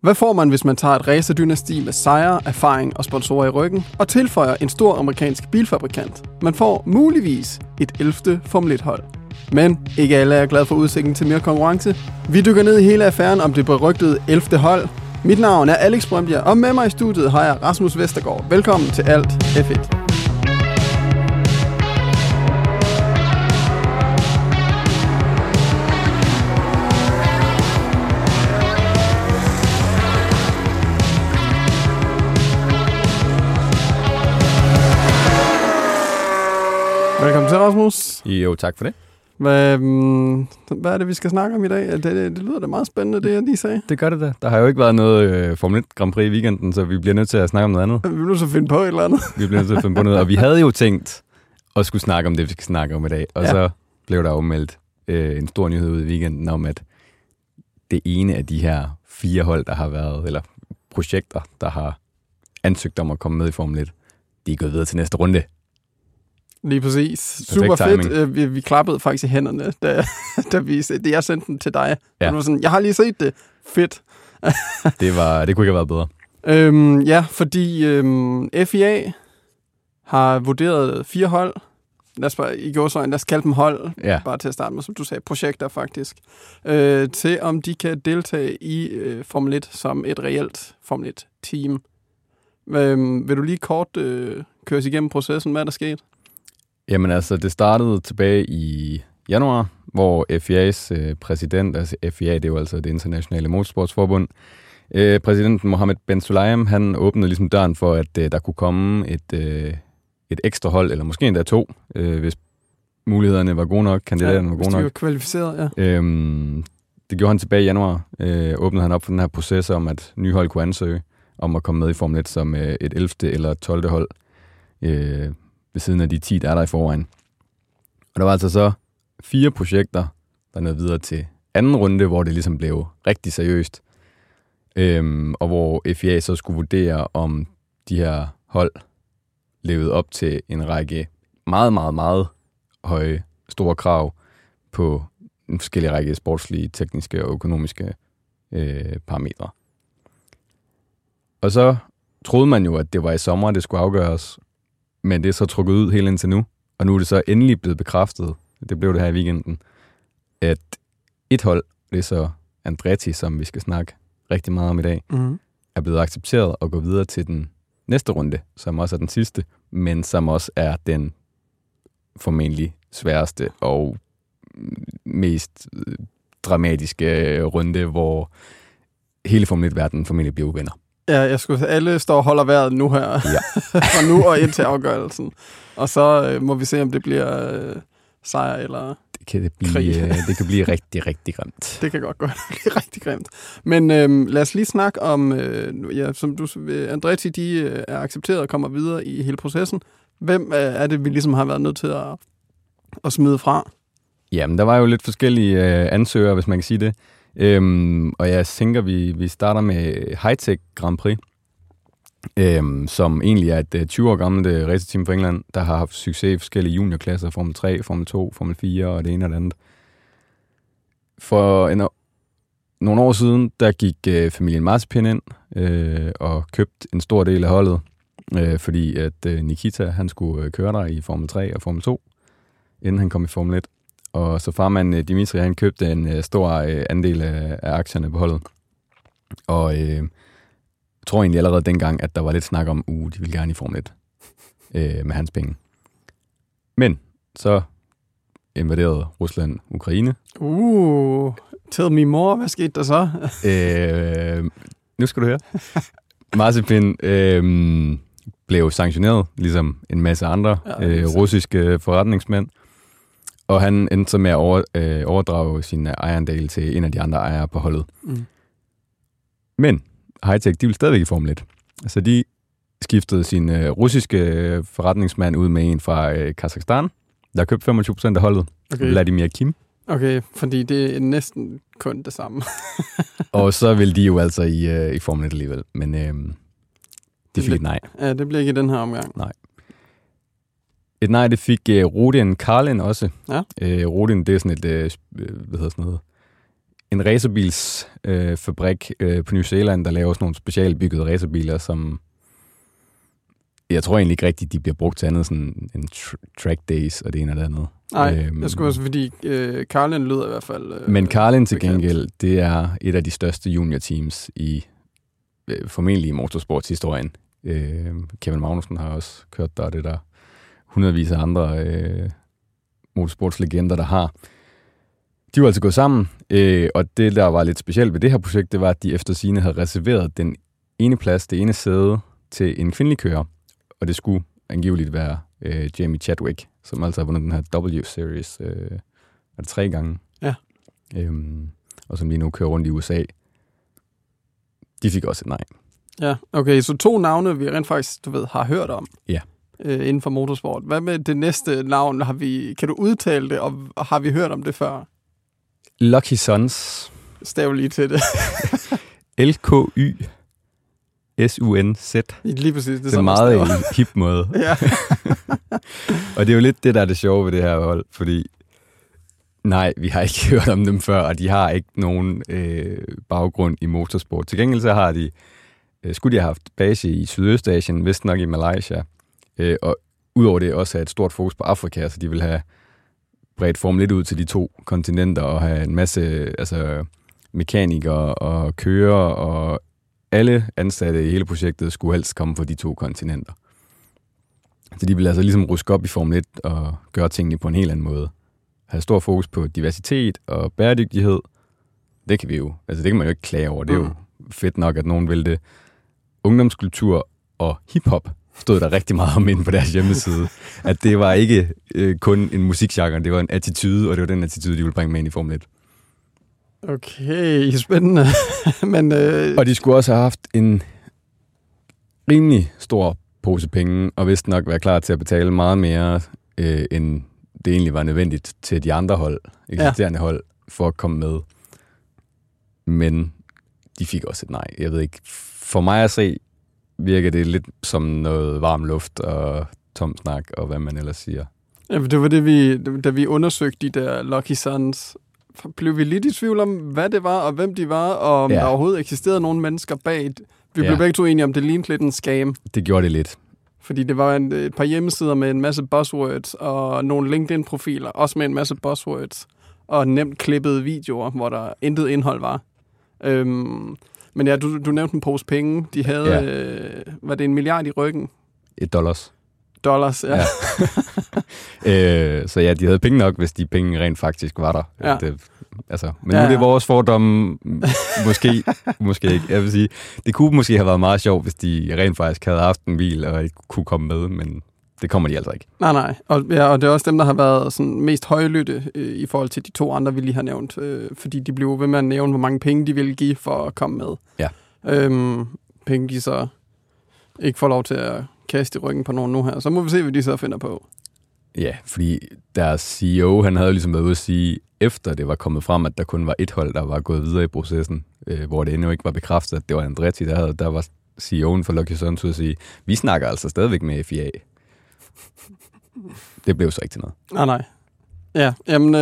Hvad får man, hvis man tager et racerdynasti med sejre, erfaring og sponsorer i ryggen, og tilføjer en stor amerikansk bilfabrikant? Man får muligvis et 11. Formel 1-hold. Men ikke alle er glade for udsigten til mere konkurrence. Vi dykker ned i hele affæren om det berygtede 11. hold. Mit navn er Alex Brøndbjerg, og med mig i studiet har jeg Rasmus Vestergaard. Velkommen til Alt F1. Velkommen til, Rasmus. Jo, tak for det. Hvad er det, vi skal snakke om i dag? Det lyder da meget spændende, det jeg lige sagde. Det gør det da. Der har jo ikke været noget Formel 1 Grand Prix i weekenden, så vi bliver nødt til at snakke om noget andet. Vi bliver nødt til at finde på et eller andet. Vi bliver nødt til at finde på noget, og vi havde jo tænkt at skulle snakke om det, vi skal snakke om i dag. Og så blev der ommeldt en stor nyhed ud i weekenden om, at det ene af de her 4 hold, der har været, eller projekter, der har ansøgt om at komme med i Formel 1, de er gået videre til næste runde. Lige præcis. Perfect. Super fedt. Vi klappede faktisk i hænderne, da jeg sendte den til dig. Ja. Var sådan, jeg har lige set det. Fedt. Det kunne ikke have været bedre. Fordi FIA har vurderet 4 hold. Lad os kalde dem hold, bare til at starte med, som du sagde, projekter faktisk, til om de kan deltage i Formel 1 som et reelt Formel 1-team. Vil du lige kort køre os igennem processen, hvad der skete? Jamen altså, det startede tilbage i januar, hvor FIA's præsident, altså FIA, det er jo altså det internationale motorsportsforbund, præsidenten Mohammed Ben Sulayem, han åbnede ligesom døren for, at der kunne komme et ekstra hold, eller måske endda 2, hvis mulighederne var gode nok, kandidaterne var gode nok. Ja, hvis de var kvalificeret, ja. Det gjorde han tilbage i januar, åbnede han op for den her proces om, at nye hold kunne ansøge om at komme med i Formel 1 som et 11. eller 12. hold, ved siden af de 10, der er der i forvejen. Og der var altså så 4 projekter, der nåede videre til anden runde, hvor det ligesom blev rigtig seriøst. Og hvor FIA så skulle vurdere, om de her hold levede op til en række meget, meget, meget høje, store krav på en forskellige række sportslige, tekniske og økonomiske parametre. Og så troede man jo, at det var i sommer, det skulle afgøres, men det er så trukket ud helt indtil nu, og nu er det så endelig blevet bekræftet, det blev det her i weekenden, at et hold, det er så Andretti, som vi skal snakke rigtig meget om i dag, er blevet accepteret og går videre til den næste runde, som også er den sidste, men som også er den formentlig sværeste og mest dramatiske runde, hvor hele Formel 1-verdenen formentlig bliver uvenner. Ja, alle står og holder vejret nu her, fra nu og indtil afgørelsen. Og så må vi se, om det bliver sejr eller krig. Det kan blive rigtig, rigtig grimt. Det kan godt blive rigtig grimt. Men lad os lige snakke om, som du, Andretti, de er accepteret og kommer videre i hele processen. Hvem er det, vi ligesom har været nødt til at smide fra? Jamen, der var jo lidt forskellige ansøgere, hvis man kan sige det. Og jeg tænker, vi starter med Hightech Grand Prix, som egentlig er et 20 år gammelt racerteam fra England, der har haft succes i forskellige juniorklasser, Formel 3, Formel 2, Formel 4 og det ene og det andet. For nogle år siden, der gik familien Mazepin ind og købte en stor del af holdet, fordi at Nikita, han skulle køre der i Formel 3 og Formel 2, inden han kom i Formel 1. Og så farmand Dimitri, han købte en stor andel af aktierne på holdet. Og jeg tror egentlig allerede dengang, at der var lidt snak om, de ville gerne i Formel 1 med hans penge. Men så invaderede Rusland Ukraine. Tell me more, hvad skete der så? Nu skal du høre. Mazepin blev sanktioneret, ligesom en masse andre russiske forretningsmænd. Og han endte så med at overdrage sin ejerandel til en af de andre ejere på holdet. Mm. Men Hightech, de ville stadigvæk i Formel 1. Så de skiftede sin russiske forretningsmand ud med en fra Kazakhstan, der købte 25% af holdet. Okay. Vladimir Kim. Okay, fordi det er næsten kun det samme. Og så ville de jo altså i Formel 1 alligevel. Men det fik nej. Ja, det bliver ikke i den her omgang. Nej. Et nej, det fik Rodin Karlin også. Ja. Rodin, det er sådan et, hvad hedder sådan noget, en racerbilsfabrik på New Zealand, der laver sådan nogle specialbyggede racerbiler, som jeg tror egentlig ikke rigtigt, de bliver brugt til andet sådan en track days og det ene eller andet. Nej, jeg skulle også, fordi Carlin lyder i hvert fald... men Carlin til gengæld, det er et af de største juniorteams i formentlig i motorsportshistorien. Kevin Magnussen har også kørt der, det der hundredvis af andre motorsportslegender, der har. De var altså gået sammen, og det, der var lidt specielt ved det her projekt, det var, at de efter sigende havde reserveret den ene plads, det ene sæde, til en kvindelig kører. Og det skulle angiveligt være Jamie Chadwick, som altså har vundet den her W-series 3 gange. Ja. Og som lige nu kører rundt i USA. De fik også et nej. Ja, okay, så 2 navne, vi rent faktisk, du ved, har hørt om. Ja. Inden for motorsport. Hvad med det næste navn? Kan du udtale det, og har vi hørt om det før? Lucky Sons. Stav lige til det. LKYSUNZ. Lige præcis. Det er sådan, meget en hip måde. Ja. Og det er jo lidt det, der er det sjove ved det her hold, fordi nej, vi har ikke hørt om dem før, og de har ikke nogen baggrund i motorsport. Til gengæld så har de, skulle de have haft base i Sydøstasien, vist nok i Malaysia, og udover det også have et stort fokus på Afrika, så de vil have bredt form lidt ud til de 2 kontinenter, og have en masse altså, mekanikere og kører, og alle ansatte i hele projektet skulle helst komme fra de 2 kontinenter. Så de vil altså ligesom ruske op i Formel 1 og gøre tingene på en helt anden måde. Have stor fokus på diversitet og bæredygtighed. Det kan vi jo. Altså det kan man jo ikke klage over. Det er jo fedt nok, at nogen vil det. Ungdomskultur og hiphop stod der rigtig meget om inde på deres hjemmeside. At det var ikke kun en musikgenre, det var en attitude, og det var den attitude, de ville bringe med ind i Formel 1. Okay, spændende. Men, og de skulle også have haft en rimelig stor pose penge, og vist nok være klar til at betale meget mere, end det egentlig var nødvendigt til de andre hold, eksisterende hold, for at komme med. Men de fik også et nej. Jeg ved ikke, for mig at se, virker det lidt som noget varm luft og tom snak, og hvad man ellers siger. Ja, det var det, da vi undersøgte de der Lucky Sons, blev vi lidt i tvivl om, hvad det var, og hvem de var, og om der overhovedet eksisterede nogle mennesker bag. Vi blev begge to enige om, det lignede lidt en scam. Det gjorde det lidt. Fordi det var et par hjemmesider med en masse buzzwords, og nogle LinkedIn-profiler, også med en masse buzzwords, og nemt klippede videoer, hvor der intet indhold var. Men ja, du nævnte en pose penge. De havde, var det 1 milliard i ryggen? $1. Dollars, ja. Så ja, de havde penge nok, hvis de penge rent faktisk var der. Ja. Det, altså, men nu er det vores fordomme, måske ikke. Jeg vil sige, det kunne måske have været meget sjovt, hvis de rent faktisk havde haft en bil og ikke kunne komme med, men det kommer de altså ikke. Nej. Og det er også dem, der har været sådan mest højlytte i forhold til de 2 andre, vi lige har nævnt, fordi de blev ved med at nævne, hvor mange penge de ville give for at komme med. Ja. Penge, de så ikke får lov til at kaste i ryggen på nogen nu her. Så må vi se, hvad de så finder på. Ja, fordi deres CEO, han havde jo ligesom været ude at sige, efter det var kommet frem, at der kun var 1 hold, der var gået videre i processen, hvor det endnu ikke var bekræftet, at det var Andretti, der var CEO'en for Lucky Sons at sige, vi snakker altså stadigvæk med FIA. Det blev så ikke til noget. Nej. Ja, jamen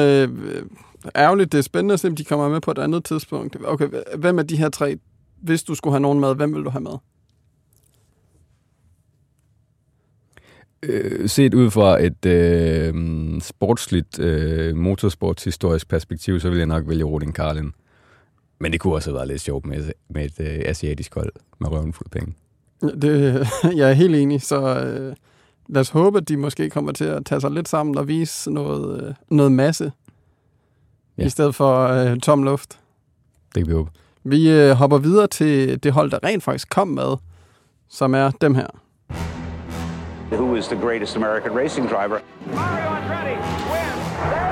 ærgerligt, det er spændende at se, om de kommer med på et andet tidspunkt. Okay, hvem af de her 3, hvis du skulle have nogen med, hvem ville du have med? Set ud fra et sportsligt motorsportshistorisk perspektiv, så ville jeg nok vælge Rodin Karlin. Men det kunne også have været lidt sjovt med et asiatisk hold med røven fuld penge. Jeg er helt enig, så lad os håbe, at de måske kommer til at tage sig lidt sammen og vise noget masse, i stedet for tom luft. Det kan vi håbe. Vi hopper videre til det hold, der rent faktisk kom med, som er dem her. Who is the greatest American racing driver? Mario Andretti wins. There's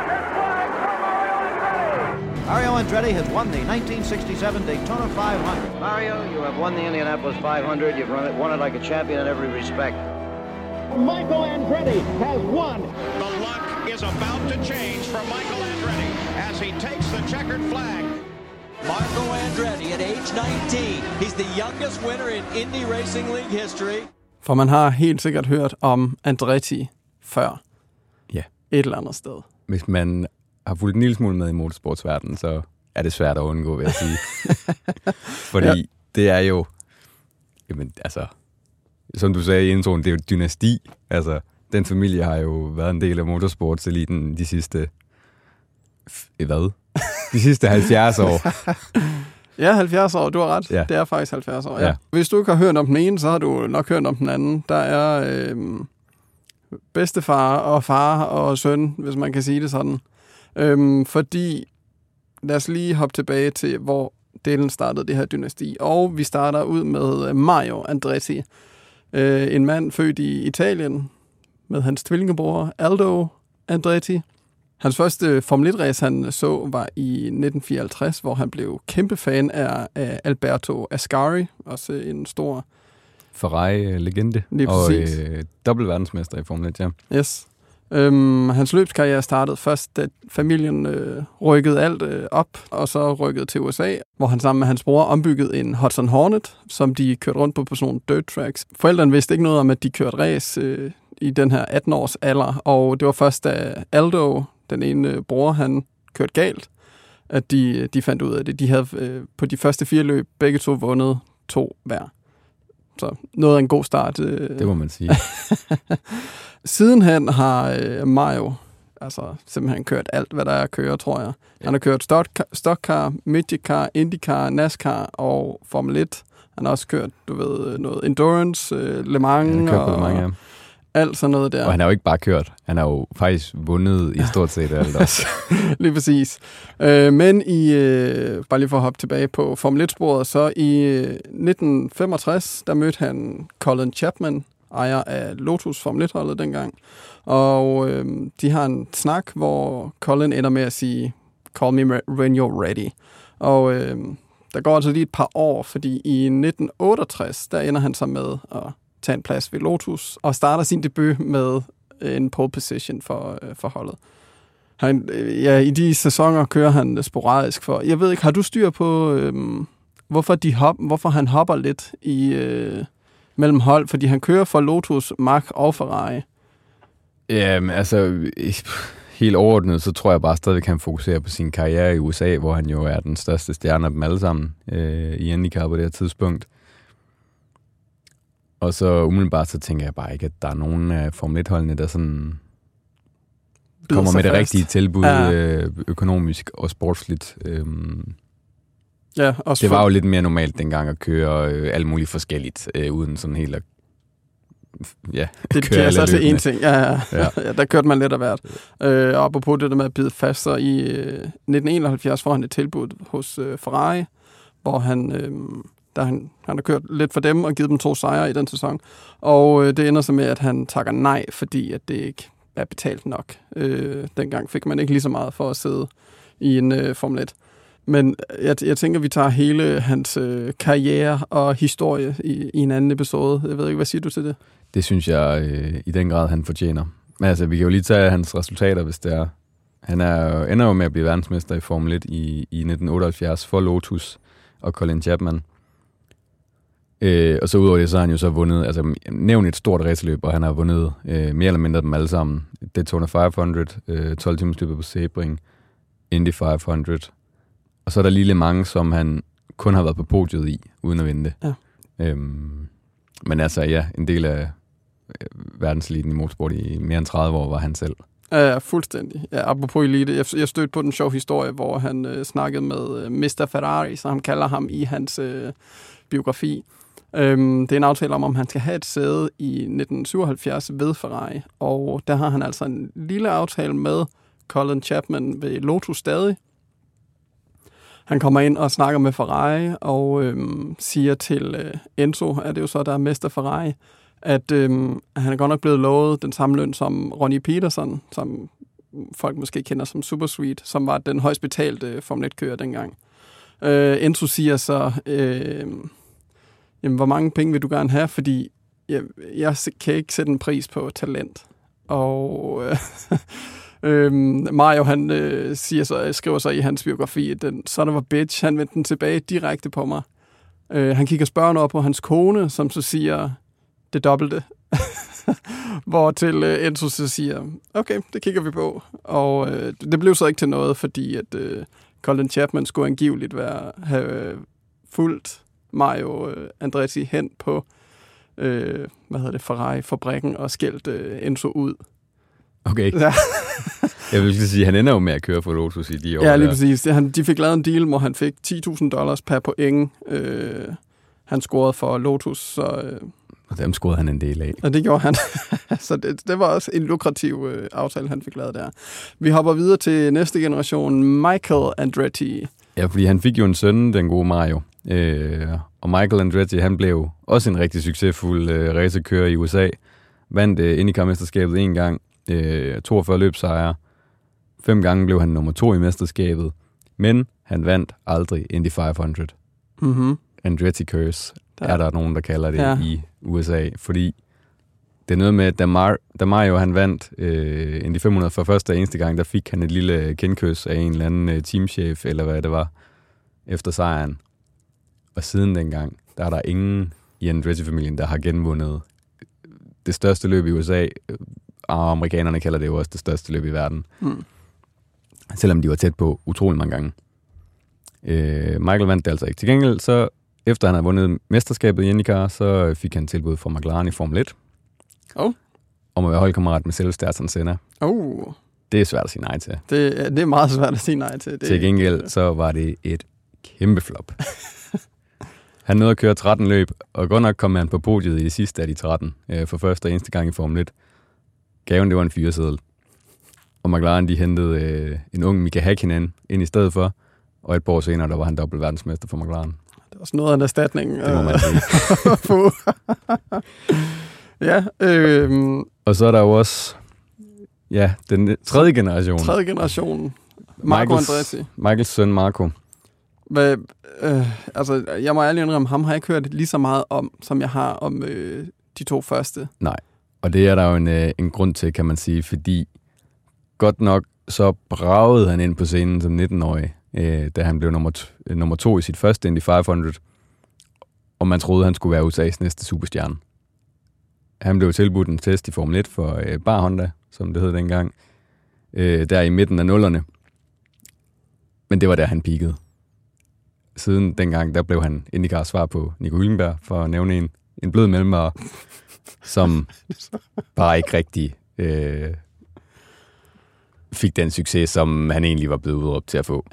the checkered flag for Mario Andretti. Mario Andretti has won the 1967 Daytona 500. Mario, you have won the Indianapolis 500. You've won it like a champion in every respect. Michael Andretti has won. The luck is about to change for Michael Andretti as he takes the checkered flag. Marco Andretti at age 19, he's the youngest winner in Indy Racing League history. For man har helt sikkert hørt om Andretti før. Ja. Et eller andet sted. Hvis man har fulgt en lille smule med i motorsportsverdenen, så er det svært at undgå, vil jeg sige. Fordi det er jo... Jamen, altså... Som du sagde i introen, det er jo et dynasti. Altså, den familie har jo været en del af motorsportseliten de sidste... De sidste 70 år. Ja, 70 år, du har ret. Ja. Det er faktisk 70 år, ja. Hvis du ikke har hørt om den ene, så har du nok hørt om den anden. Der er bedstefar og far og søn, hvis man kan sige det sådan. Fordi, lad os lige hoppe tilbage til, hvor delen startede det her dynasti. Og vi starter ud med Mario Andretti. En mand født i Italien med hans tvillingebror Aldo Andretti. Hans første Formel 1-race, han så, var i 1954, hvor han blev kæmpe fan af Alberto Ascari, også en stor... Ferrari-legende og dobbeltverdensmester i Formel 1, ja. Yes. Hans løbskarriere startede først, da familien rykkede alt op, og så rykkede til USA, hvor han sammen med hans bror ombyggede en Hudson Hornet, som de kørte rundt på sådan nogle dirt tracks. Forældrene vidste ikke noget om, at de kørte race i den her 18-års alder, og det var først, da Aldo... Den ene bror, han kørte galt, at de fandt ud af det. De havde på de første 4 løb begge to vundet 2 hver. Så noget af en god start. Det må man sige. Sidenhen har Mario simpelthen kørt alt, hvad der er at køre, tror jeg. Ja. Han har kørt stockcar, midgetcar, IndyCar, NASCAR og Formel 1. Han har også kørt, du ved, noget endurance, Le Mans. Ja, han kørt på Le Mans, ja. Alt sådan noget der. Og han har jo ikke bare kørt. Han har jo faktisk vundet i stort set alt også. Lige præcis. Men bare lige for at hoppe tilbage på Formel 1-sporet, så i 1965, der mødte han Colin Chapman, ejer af Lotus Formel 1-holdet dengang. Og de har en snak, hvor Colin ender med at sige, "Call me when you're ready." Og der går altså lige et par år, fordi i 1968, der ender han så med at tage en plads ved Lotus, og starter sin debut med en pole position for holdet. I de sæsoner kører han sporadisk for. Jeg ved ikke, har du styr på, hvorfor han hopper lidt i mellem hold? Fordi han kører for Lotus, Mark og Ferrari. Jamen, helt overordnet, så tror jeg bare stadig, at han fokuserer på sin karriere i USA, hvor han jo er den største stjerne af dem alle sammen i IndyCar på det her tidspunkt. Og så umiddelbart, så tænker jeg bare ikke, at der er nogen af Formel 1-holdene, der sådan kommer med det rigtige tilbud økonomisk og sportsligt. Ja, også det var jo lidt mere normalt dengang at køre alt muligt forskelligt, uden sådan helt at køre alle løbende. Det er til en ting, der kørte man lidt af hvert. Og apropos det der med at bide fast, så i 1971 får han et tilbud hos Ferrari, hvor han... Han har kørt lidt for dem og givet dem 2 sejre i den sæson. Og det ender så med, at han takker nej, fordi at det ikke er betalt nok. Dengang fik man ikke lige så meget for at sidde i en Formel 1. Men jeg tænker, vi tager hele hans karriere og historie i en anden episode. Jeg ved ikke, hvad siger du til det? Det synes jeg i den grad, han fortjener. Men vi kan jo lige tage hans resultater, hvis det er. Han ender jo med at blive verdensmester i Formel 1 i 1978 for Lotus og Colin Chapman. Og så udover det, så har han jo så vundet, nævn et stort raceløb, og han har vundet mere eller mindre dem alle sammen. Daytona 500, 12-timersløbet på Sebring, Indy 500, og så er der lige mange, som han kun har været på podiet i, uden at vinde. Ja. En del af verdenseliten i motorsport i mere end 30 år var han selv. Ja, fuldstændig. Ja, apropos elite, jeg stødte på den sjove historie, hvor han snakkede med Mr. Ferrari, så han kalder ham i hans biografi. Det er en aftale om han skal have et sæde i 1977 ved Ferrari, og der har han altså en lille aftale med Colin Chapman ved Lotus stadig. Han kommer ind og snakker med Ferrari og siger til Enzo, er det jo så, der er mester Ferrari, at han er godt nok blevet lovet den samme løn som Ronnie Peterson, som folk måske kender som Supersweet, som var den højst betalte Formel 1-kører dengang. Enzo siger så... Jamen, hvor mange penge vil du gerne have? Fordi jeg kan ikke sætte en pris på talent. Og Mario, han skriver så i hans biografi, den son of a bitch, han vendte den tilbage direkte på mig. Han kigger spørgende op på hans kone, som så siger, det dobbelte. Hvortil Enzo så siger, okay, det kigger vi på. Og det blev så ikke til noget, fordi at Colin Chapman skulle angiveligt have fulgt Mario Andretti hen på Ferrari-fabrikken og skældt Enzo ud. Okay. Ja. Jeg vil sige, han ender jo med at køre for Lotus i de år. Ja, lige præcis. De fik lavet en deal, hvor han fik $10,000 per point. Han scorede for Lotus, så... Og dem scorede han en del af. Og det gjorde han. Så det var også en lukrativ aftale, han fik lavet der. Vi hopper videre til næste generation, Michael Andretti. Ja, fordi han fik jo en søn, den gode Mario. Og Michael Andretti, han blev også en rigtig succesfuld racerkører i USA. Vandt IndyCar-mesterskabet en gang. 42 løbsejre. 5 gange blev han nummer 2 i mesterskabet. Men han vandt aldrig Indy 500. Mm-hmm. Andretti curse er der nogen, der kalder det i USA, fordi det er noget med, at da Mario han vandt Indy 500 for første og eneste gang, der fik han et lille kindkys af en eller anden teamchef, eller hvad det var, efter sejren. Og siden dengang, der er der ingen i Andretti-familien, der har genvundet det største løb i USA, og amerikanerne kalder det jo også det største løb i verden. Mm. Selvom de var tæt på utrolig mange gange. Michael vandt det altså ikke. Til gengæld, så efter han havde vundet mesterskabet i IndyCar, så fik han tilbud fra McLaren i Formel 1. Om at være holdkammerat med Sebastian Senna. Det er svært at sige nej til. Det er meget svært at sige nej til. Til gengæld, så var det et kæmpe flop. Han nåede at køre 13 løb, og godt nok kom han på podiet i det sidste af de 13, for første og eneste gang i Formel 1. Gaven, det var en fyreseddel. Og McLaren, de hentede en ung Mika Häkkinen ind i stedet for, og et par år senere, der var han dobbelt verdensmester for McLaren. Det var også noget af en erstatning. Det må man sige. Ja. Og så er der jo også den tredje generation. Marco Andretti. Michaels søn Marco. Jeg må ærlig indrømme, ham har jeg ikke hørt lige så meget om, som jeg har om de 2 første. Nej, og det er der jo en grund til, kan man sige, fordi godt nok så bragede han ind på scenen som 19-årig, da han blev nummer 2 i sit første Indy 500, og man troede, han skulle være USA's næste superstjerne. Han blev tilbudt en test i Formel 1 for Bar Honda, som det hed dengang, der i midten af 00'erne. Men det var der, han peakede. Siden dengang, der blev han IndyCar svar på Nico Hülkenberg, for at nævne en blød mellemvarer, som bare ikke rigtig fik den succes, som han egentlig var blevet udråbt til at få.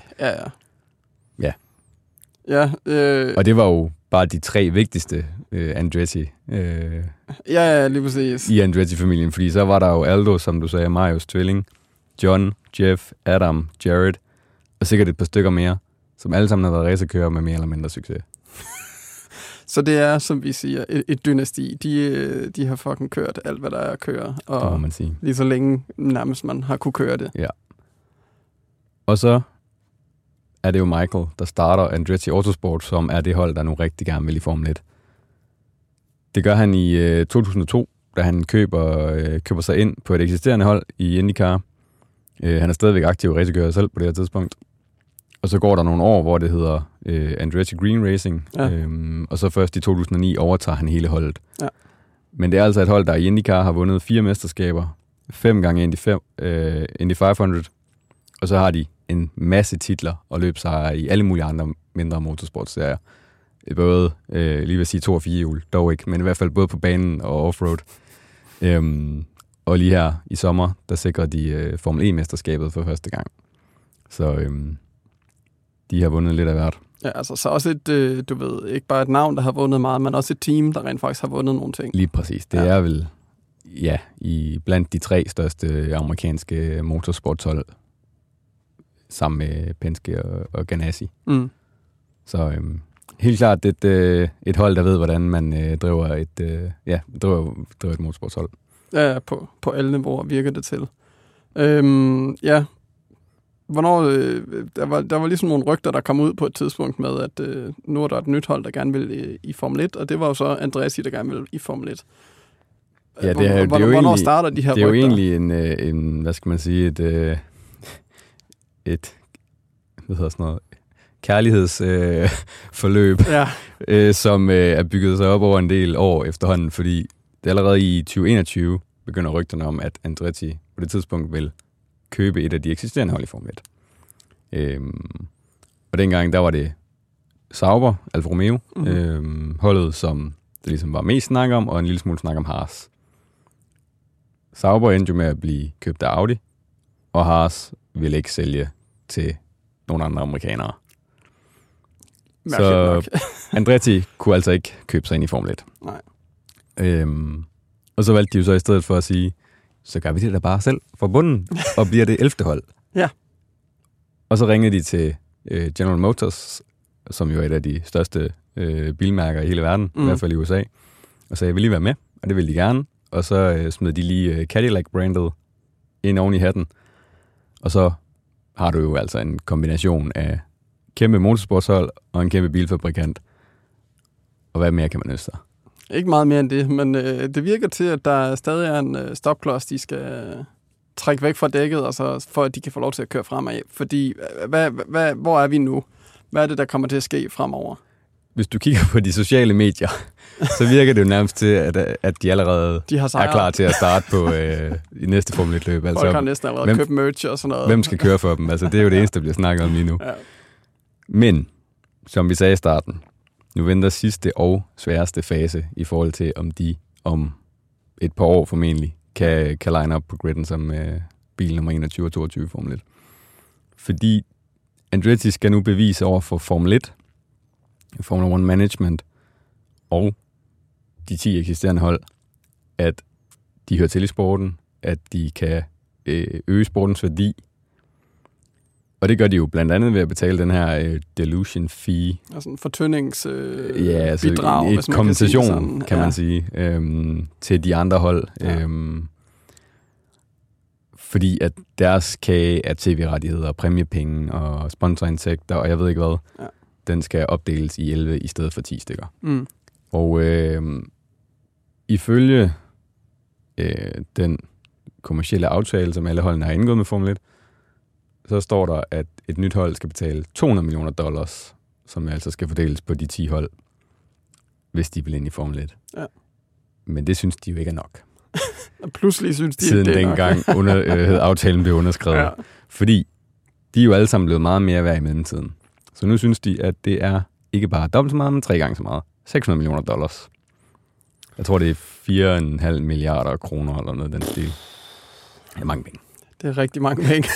Og det var jo bare de 3 vigtigste Andretti. Lige præcis. I Andretti-familien, fordi så var der jo Aldo, som du sagde, Marios tvilling, John, Jeff, Adam, Jared, og sikkert et par stykker mere, som alle sammen har været racerkører med mere eller mindre succes. Så det er, som vi siger, et dynasti. De har fucking kørt alt, hvad der er at køre. Og det må man sige. Lige så længe nærmest man har kunne køre det. Ja. Og så er det jo Michael, der starter Andretti Autosport, som er det hold, der nu rigtig gerne vil i Formel 1. Det gør han i 2002, da han køber sig ind på et eksisterende hold i IndyCar. Han er stadigvæk aktiv racerkører selv på det her tidspunkt. Og så går der nogle år, hvor det hedder Andretti Green Racing, og så først i 2009 overtager han hele holdet. Ja. Men det er altså et hold, der i IndyCar har vundet 4 mesterskaber, 5 gange Indy 500, og så har de en masse titler og løbsejre i alle mulige andre mindre motorsportserier. Både, lige vil sige 2 og 4 hjul, dog ikke, men i hvert fald både på banen og offroad. Og lige her i sommer, der sikrer de Formel E-mesterskabet for første gang. Så... de har vundet lidt af hvert. Ja, altså så også et, du ved, ikke bare et navn, der har vundet meget, men også et team, der rent faktisk har vundet nogle ting. Lige præcis. Det er vel, blandt de 3 største amerikanske motorsportshold, sammen med Penske og Ganassi. Mm. Så helt klart et hold, der ved, hvordan man driver et motorsportshold. Ja, på alle niveauer virker det til. Hvornår, der var ligesom nogle rygter, der kom ud på et tidspunkt med, at nu er der et nyt hold, der gerne vil i Formel 1, og det var jo så Andretti, der gerne vil i Formel 1. Ja, hvornår starter de her rygter? Det er jo egentlig en hvad skal man sige, et hvad hedder sådan noget, kærlighedsforløb, som er bygget sig op over en del år efterhånden, fordi det allerede i 2021 begynder rygterne om, at Andretti på det tidspunkt vil købe et af de eksisterende hold i Formel 1. Og dengang, der var det Sauber, Alfa Romeo, holdet, som det ligesom var mest snak om, og en lille smule snak om Haas. Sauber endte jo med at blive købt af Audi, og Haas ville ikke sælge til nogle andre amerikanere. Så Andretti kunne altså ikke købe sig ind i Formel 1. Nej. Og så valgte de jo så i stedet for at sige, så gør vi det da bare selv fra bunden, og bliver det 11. hold. Ja. Og så ringede de til General Motors, som jo er et af de største bilmærker i hele verden, i hvert fald i USA, og sagde, jeg vil lige være med, og det ville de gerne. Og så smed de lige Cadillac-brandet ind oven i hatten. Og så har du jo altså en kombination af kæmpe motorsportshold og en kæmpe bilfabrikant. Og hvad mere kan man ønske sig? Ikke meget mere end det, men det virker til, at der stadig er en stopklods, de skal trække væk fra dækket, og så for at de kan få lov til at køre fremad. Fordi, hvor er vi nu? Hvad er det, der kommer til at ske fremover? Hvis du kigger på de sociale medier, så virker det jo nærmest til, at de allerede er klar til at starte på i næste Formel 1-løb. Altså, folk har næsten allerede købt merch og sådan noget. Hvem skal køre for dem? Altså, det er jo det eneste, der bliver snakket om lige nu. Ja. Men, som vi sagde i starten, nu venter sidste og sværeste fase i forhold til, om de om et par år formentlig kan line op på gridden som bil nummer 21 og 22 Formel 1. Fordi Andretti skal nu bevise over for Formel 1, Formula 1 Management og de 10 eksisterende hold, at de hører til i sporten, at de kan øge sportens værdi. Og det gør de jo blandt andet ved at betale den her dilution fee. Altså en fortyndingsbidrag. Ja, altså en kompensation, kan man sige, til de andre hold. Ja. Fordi at deres kage af tv-rettigheder, præmiepenge og sponsorindtægter, og jeg ved ikke hvad, den skal opdeles i 11 i stedet for 10 stykker. Mm. Og ifølge den kommercielle aftale, som alle holdene har indgået med Formel 1, så står der, at et nyt hold skal betale $200 million, som altså skal fordeles på de 10 hold, hvis de vil ind i Formel 1. Ja. Men det synes de jo ikke er nok. Pludselig synes de siden dengang aftalen blev underskrevet. Ja. Fordi de er jo alle sammen blevet meget mere værd i mellemtiden. Så nu synes de, at det er ikke bare dobbelt så meget, men 3 gange så meget. $600 million. Jeg tror, det er 4,5 milliarder kroner eller noget den stil. Det er mange penge. Det er rigtig mange penge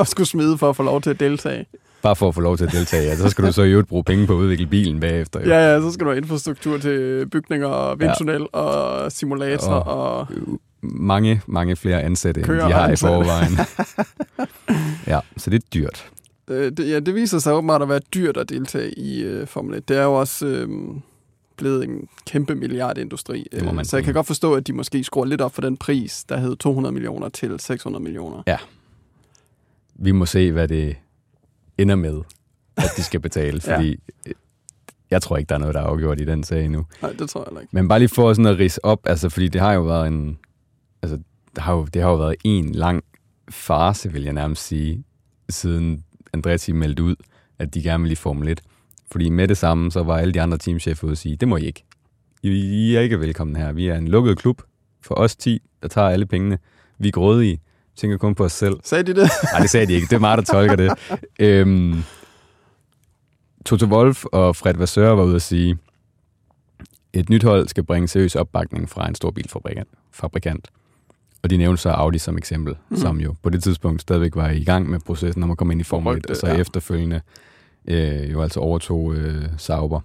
at skulle smide for at få lov til at deltage. Bare for at få lov til at deltage, ja. Så skal du så i øvrigt bruge penge på at udvikle bilen bagefter. Jo. Ja, så skal du have infrastruktur til bygninger og vindtunnel og simulator og mange, mange flere ansatte, end de har i forvejen. Ja, så det er dyrt. Det viser sig åbenbart at være dyrt at deltage i Formel 1. Det er jo også blevet en kæmpe milliardindustri. Så jeg kan godt forstå, at de måske skruer lidt op for den pris, der hed 200 millioner til 600 millioner. Ja. Vi må se, hvad det ender med, at de skal betale, fordi jeg tror ikke, der er noget, der er afgjort i den sag endnu. Nej, det tror jeg ikke. Men bare lige for sådan at ridse op, altså, fordi det har jo været det har jo været en lang farce, vil jeg nærmest sige, siden Andretti meldte ud, at de gerne ville i Formel 1. Fordi med det samme, så var alle de andre teamchefer ude og sige, det må I ikke. I er ikke velkommen her. Vi er en lukket klub for os 10, der tager alle pengene. Vi er grådige. Tænker kun på os selv. Sagde de det? Nej, det sagde de ikke. Det er mig, der tolker det. Toto Wolff og Fred Vasseur var ude at sige, et nyt hold skal bringe seriøs opbakning fra en stor bilfabrikant. Og de nævnte så Audi som eksempel, som jo på det tidspunkt stadigvæk var i gang med processen om at komme ind i Formel 1, og så efterfølgende jo altså overtog Sauber,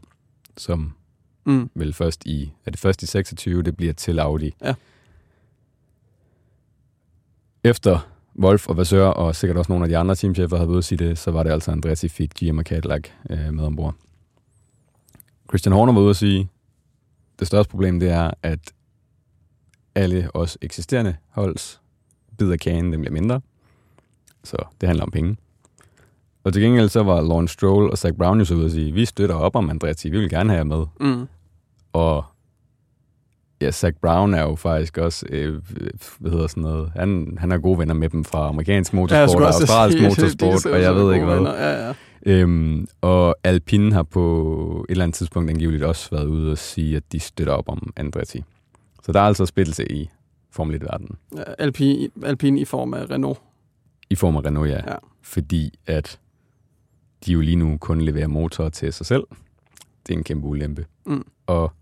som vel først i, er det først i 26, det bliver til Audi. Ja. Efter Wolff og Vasseur, og sikkert også nogle af de andre teamchefer havde ved at sige det, så var det altså Andretti fik GM og Cadillac med ombord. Christian Horner var ude at sige, det største problem det er, at alle os eksisterende holds bid af kagen, den bliver mindre. Så det handler om penge. Og til gengæld så var Lawrence Stroll og Zach Brown jo så ude at sige, vi støtter op om Andretti, vi vil gerne have jer med. Mm. Og ja, Zach Brown er jo faktisk også, hvad hedder sådan noget, han er gode venner med dem fra amerikansk motorsport og australsk motorsport, og jeg ved ikke hvad. Ja. Og Alpine har på et eller andet tidspunkt angiveligt også været ude og sige, at de støtter op om Andretti. Så der er altså splittelse i Formel 1-verdenen. Ja, Alpine i form af Renault. I form af Renault, ja. Fordi at de jo lige nu kun leverer motorer til sig selv. Det er en kæmpe ulempe. Mm. Og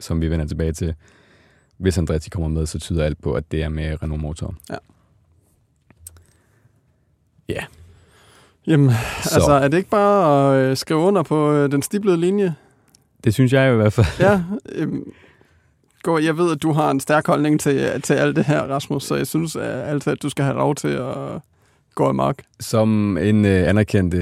som vi vender tilbage til, hvis Andretti kommer med, så tyder alt på, at det er med Renault motor. Ja. Ja. Yeah. Jamen, så. Altså, er det ikke bare at skrive under på den stiplede linje? Det synes jeg i hvert fald. Ja, jeg ved, at du har en stærk holdning til alt det her, Rasmus, så jeg synes altid, at du skal have lov til at gå i mark. Som en anerkendt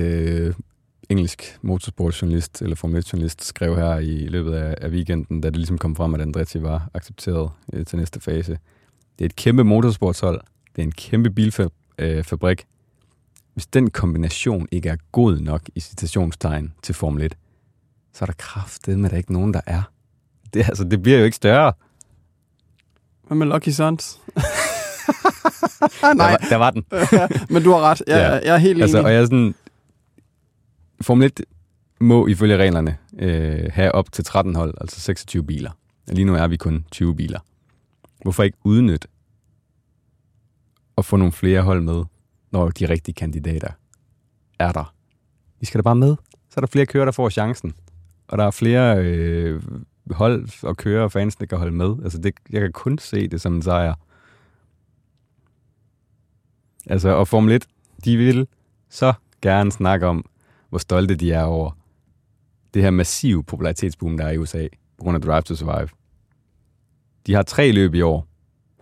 engelsk motorsportjournalist eller Formel 1-journalist skrev her i løbet af weekenden, da det ligesom kom frem, at Andretti var accepteret til næste fase. Det er et kæmpe motorsportshold. Det er en kæmpe bilfabrik. Hvis den kombination ikke er god nok i citationstegn til Formel 1, så er der kraftedeme, at der ikke nogen, der er. Det bliver jo ikke større. Hvad med Lucky Sands? Nej. Der var den. Ja, men du har ret. Jeg er helt enig. Altså, og jeg er sådan... Formel 1 må ifølge reglerne have op til 13 hold, altså 26 biler. Lige nu er vi kun 20 biler. Hvorfor ikke udnytte og få nogle flere hold med, når de rigtige kandidater er der? De skal da bare med. Så er der flere kører, der får chancen. Og der er flere hold og kører og fans, der kan holde med. Altså det, jeg kan kun se det som en sejr. Altså, og Formel 1, de vil så gerne snakke om, hvor stolte de er over det her massive popularitetsboom, der er i USA, på grund af Drive to Survive. De har 3 løb i år,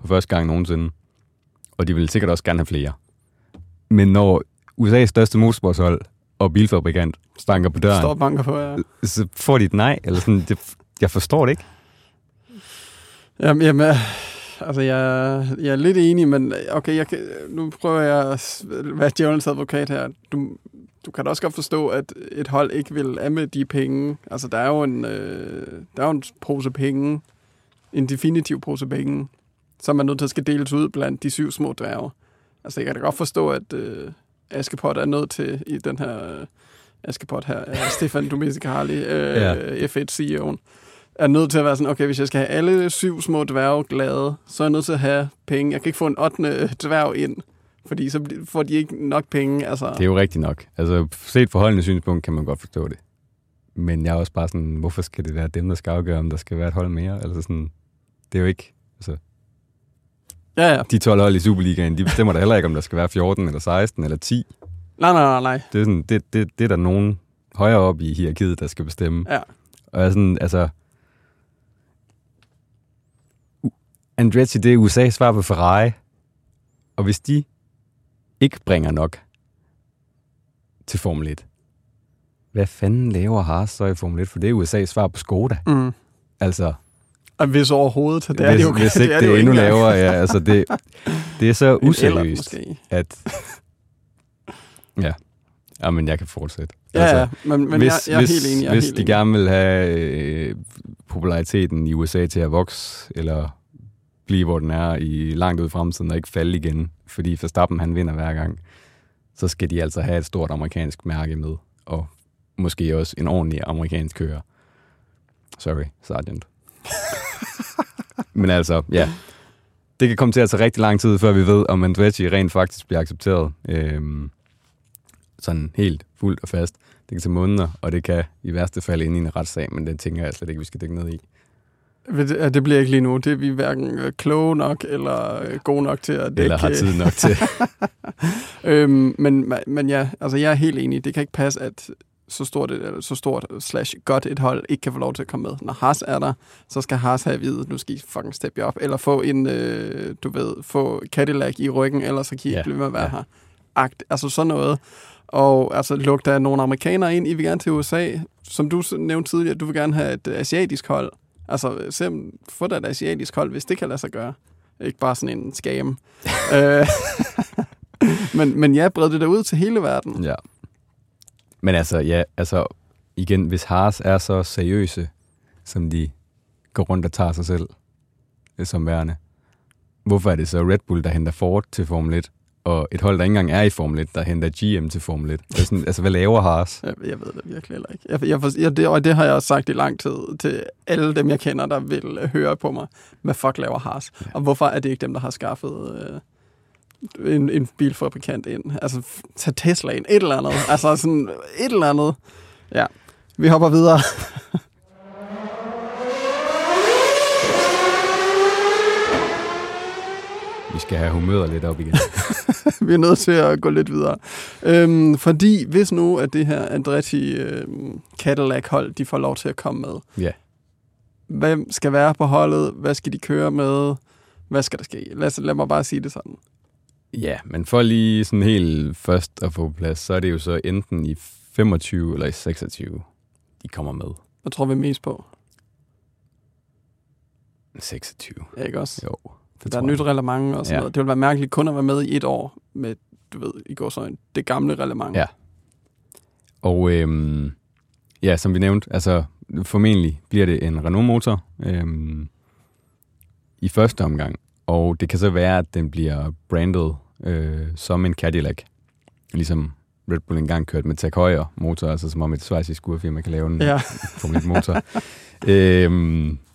for første gang nogensinde, og de vil sikkert også gerne have flere. Men når USA's største motorsportshold og bilfabrikant stanker på døren, står banker på, ja. Så får de et nej, eller sådan, jeg forstår det ikke. Jamen, altså, jeg er lidt enig, men okay, nu prøver jeg at være djævelens advokat her. Du kan da også godt forstå, at et hold ikke vil af med de penge. Altså, der er jo en pose penge, en definitiv pose penge, som man nødt til at skal deles ud blandt de 7 små dværge. Altså, jeg kan da godt forstå, at Askepot er nødt til i den her... Askepot her, Stefan Domenicali, F1-CEO'en, er nødt til at være sådan, okay, hvis jeg skal have alle 7 små dværge glade, så er jeg nødt til at have penge. Jeg kan ikke få en 8. dværg ind, fordi så får de ikke nok penge. Altså. Det er jo rigtigt nok. Altså, set fra holdende synspunkt kan man godt forstå det. Men jeg er også bare sådan, hvorfor skal det være dem, der skal afgøre, om der skal være et hold mere? Altså sådan, det er jo ikke... Altså, ja. De 12 hold i Superligaen, de bestemmer da heller ikke, om der skal være 14 eller 16 eller 10. Nej. Det er, sådan, det er der nogen højere op i hierarkiet, der skal bestemme. Ja. Og sådan, altså... Andretti, det er USA's svar på Ferrari. Og hvis de ikke bringer nok til Formel 1, hvad fanden laver Haas så i Formel 1? For det er USA's svar på Skoda. Mm. Altså... Og hvis overhovedet, så det er det jo... Hvis ikke det er endnu lavere, ja. Altså, det er så useriøst, at... Ja, men jeg kan fortsætte. Altså, ja, men jeg er helt enig. Hvis de gerne vil have populariteten i USA til at vokse, eller blive, hvor den er i langt ud i fremtiden, og ikke falde igen, fordi Verstappen, han vinder hver gang, så skal de altså have et stort amerikansk mærke med, og måske også en ordentlig amerikansk kører. Sorry, Sergeant. Men altså, ja. Det kan komme til at tage rigtig lang tid, før vi ved, om Andretti rent faktisk bliver accepteret. Sådan helt fuldt og fast. Det kan tage måneder, og det kan i værste fald ind i en retssag, men det tænker jeg slet ikke, vi skal dykke ned i. Det bliver ikke lige nu. Det er vi hverken kloge nok eller gode nok til at dække. Eller har tid nok til. Men ja, altså jeg er helt enig. Det kan ikke passe, at så stort /godt et hold ikke kan få lov til at komme med. Når Haas er der, så skal Haas have at vide, nu skal I fucking steppe jer op, eller få en, få Cadillac i ryggen, eller så kan I ikke blive med at være her. Altså sådan noget. Og altså, luk der nogle amerikanere ind, I vil gerne til USA. Som du nævnte tidligere, du vil gerne have et asiatisk hold. Altså simpelthen få der et asiatisk hold, hvis det kan lade sig gøre. Ikke bare sådan en scam. Men ja, bred det derud til hele verden. Ja. Men altså, ja, altså igen, hvis Haas er så seriøse, som de går rundt og tager sig selv som værende, hvorfor er det så Red Bull, der henter Ford til Formel 1, og et hold, der ikke engang er i Formel 1, der henter GM til Formel 1? Sådan, altså, hvad laver Haas? Jeg ved det virkelig heller ikke. Det har jeg også sagt i lang tid til alle dem, jeg kender, der vil høre på mig. Hvad fuck laver Haas? Ja. Og hvorfor er det ikke dem, der har skaffet en bilfabrikant ind. Altså, tag Tesla ind. Et eller andet. Altså, sådan et eller andet. Ja, vi hopper videre. Vi skal have humøret lidt op igen. Vi er nødt til at gå lidt videre. Fordi hvis nu, at det her Andretti Cadillac-hold, de får lov til at komme med. Ja. Hvem skal være på holdet? Hvad skal de køre med? Hvad skal der ske? Lad mig bare sige det sådan. Ja, men for lige sådan helt først at få plads, så er det jo så enten i 25 eller i 26, de kommer med. Hvad tror vi mest på? 26. Ja, ikke også? Jo. Der er nyt reglement og sådan noget. Det ville være mærkeligt kun at være med i et år med, du ved, i går sådan det gamle reglement. Ja. Og ja, som vi nævnte, altså formentlig bliver det en Renault-motor i første omgang. Og det kan så være, at den bliver brandet som en Cadillac. Ligesom Red Bull engang kørte med Tag Heuer-motor, altså som om et schweizisk urfirma kan lave en motor.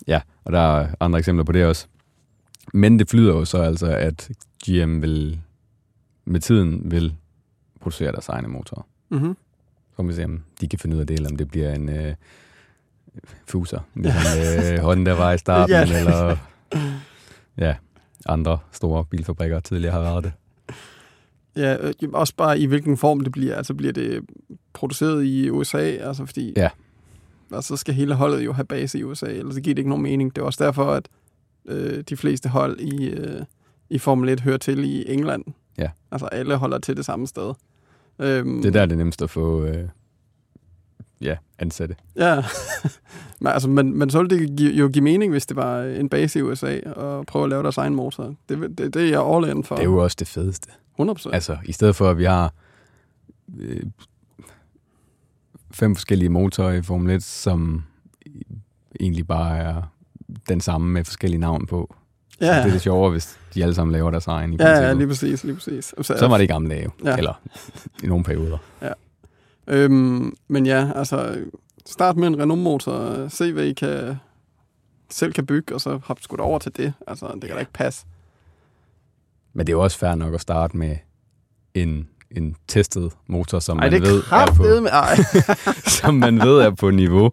Ja, og der er andre eksempler på det også. Men det flyder jo så altså, at GM vil, med tiden vil producere deres egne motorer. Mm-hmm. Så må vi se, om de kan finde ud af det, eller om det bliver en fuser. En Honda var i starten, eller ja, andre store bilfabrikker tidligere har været det. Ja, også bare i hvilken form det bliver. Altså bliver det produceret i USA? Altså fordi, og så skal hele holdet jo have base i USA, ellers så giver det ikke nogen mening. Det er også derfor, at de fleste hold i Formel 1 hører til i England. Ja. Altså alle holder til det samme sted. Det er der, det er nemmest at få ansatte. Ja, men, altså, men så ville det jo give mening, hvis det var en base i USA og prøve at lave deres egen motor. Det er jeg all in for. Det er jo også det fedeste. 100%. Altså i stedet for, at vi har 5 forskellige motorer i Formel 1, som egentlig bare er den samme med forskellige navn på. Ja. Så det er det sjovere, hvis de alle sammen laver deres egen. Ja, lige præcis. Så var det i gamle dage, eller i nogle perioder. Ja. Men ja, altså, start med en Renault-motor, se hvad I selv kan bygge, og så hop sgu da over til det. Altså, det kan da ikke passe. Men det er jo også fair nok at starte med en testet motor, som man ved er på, som man ved er på niveau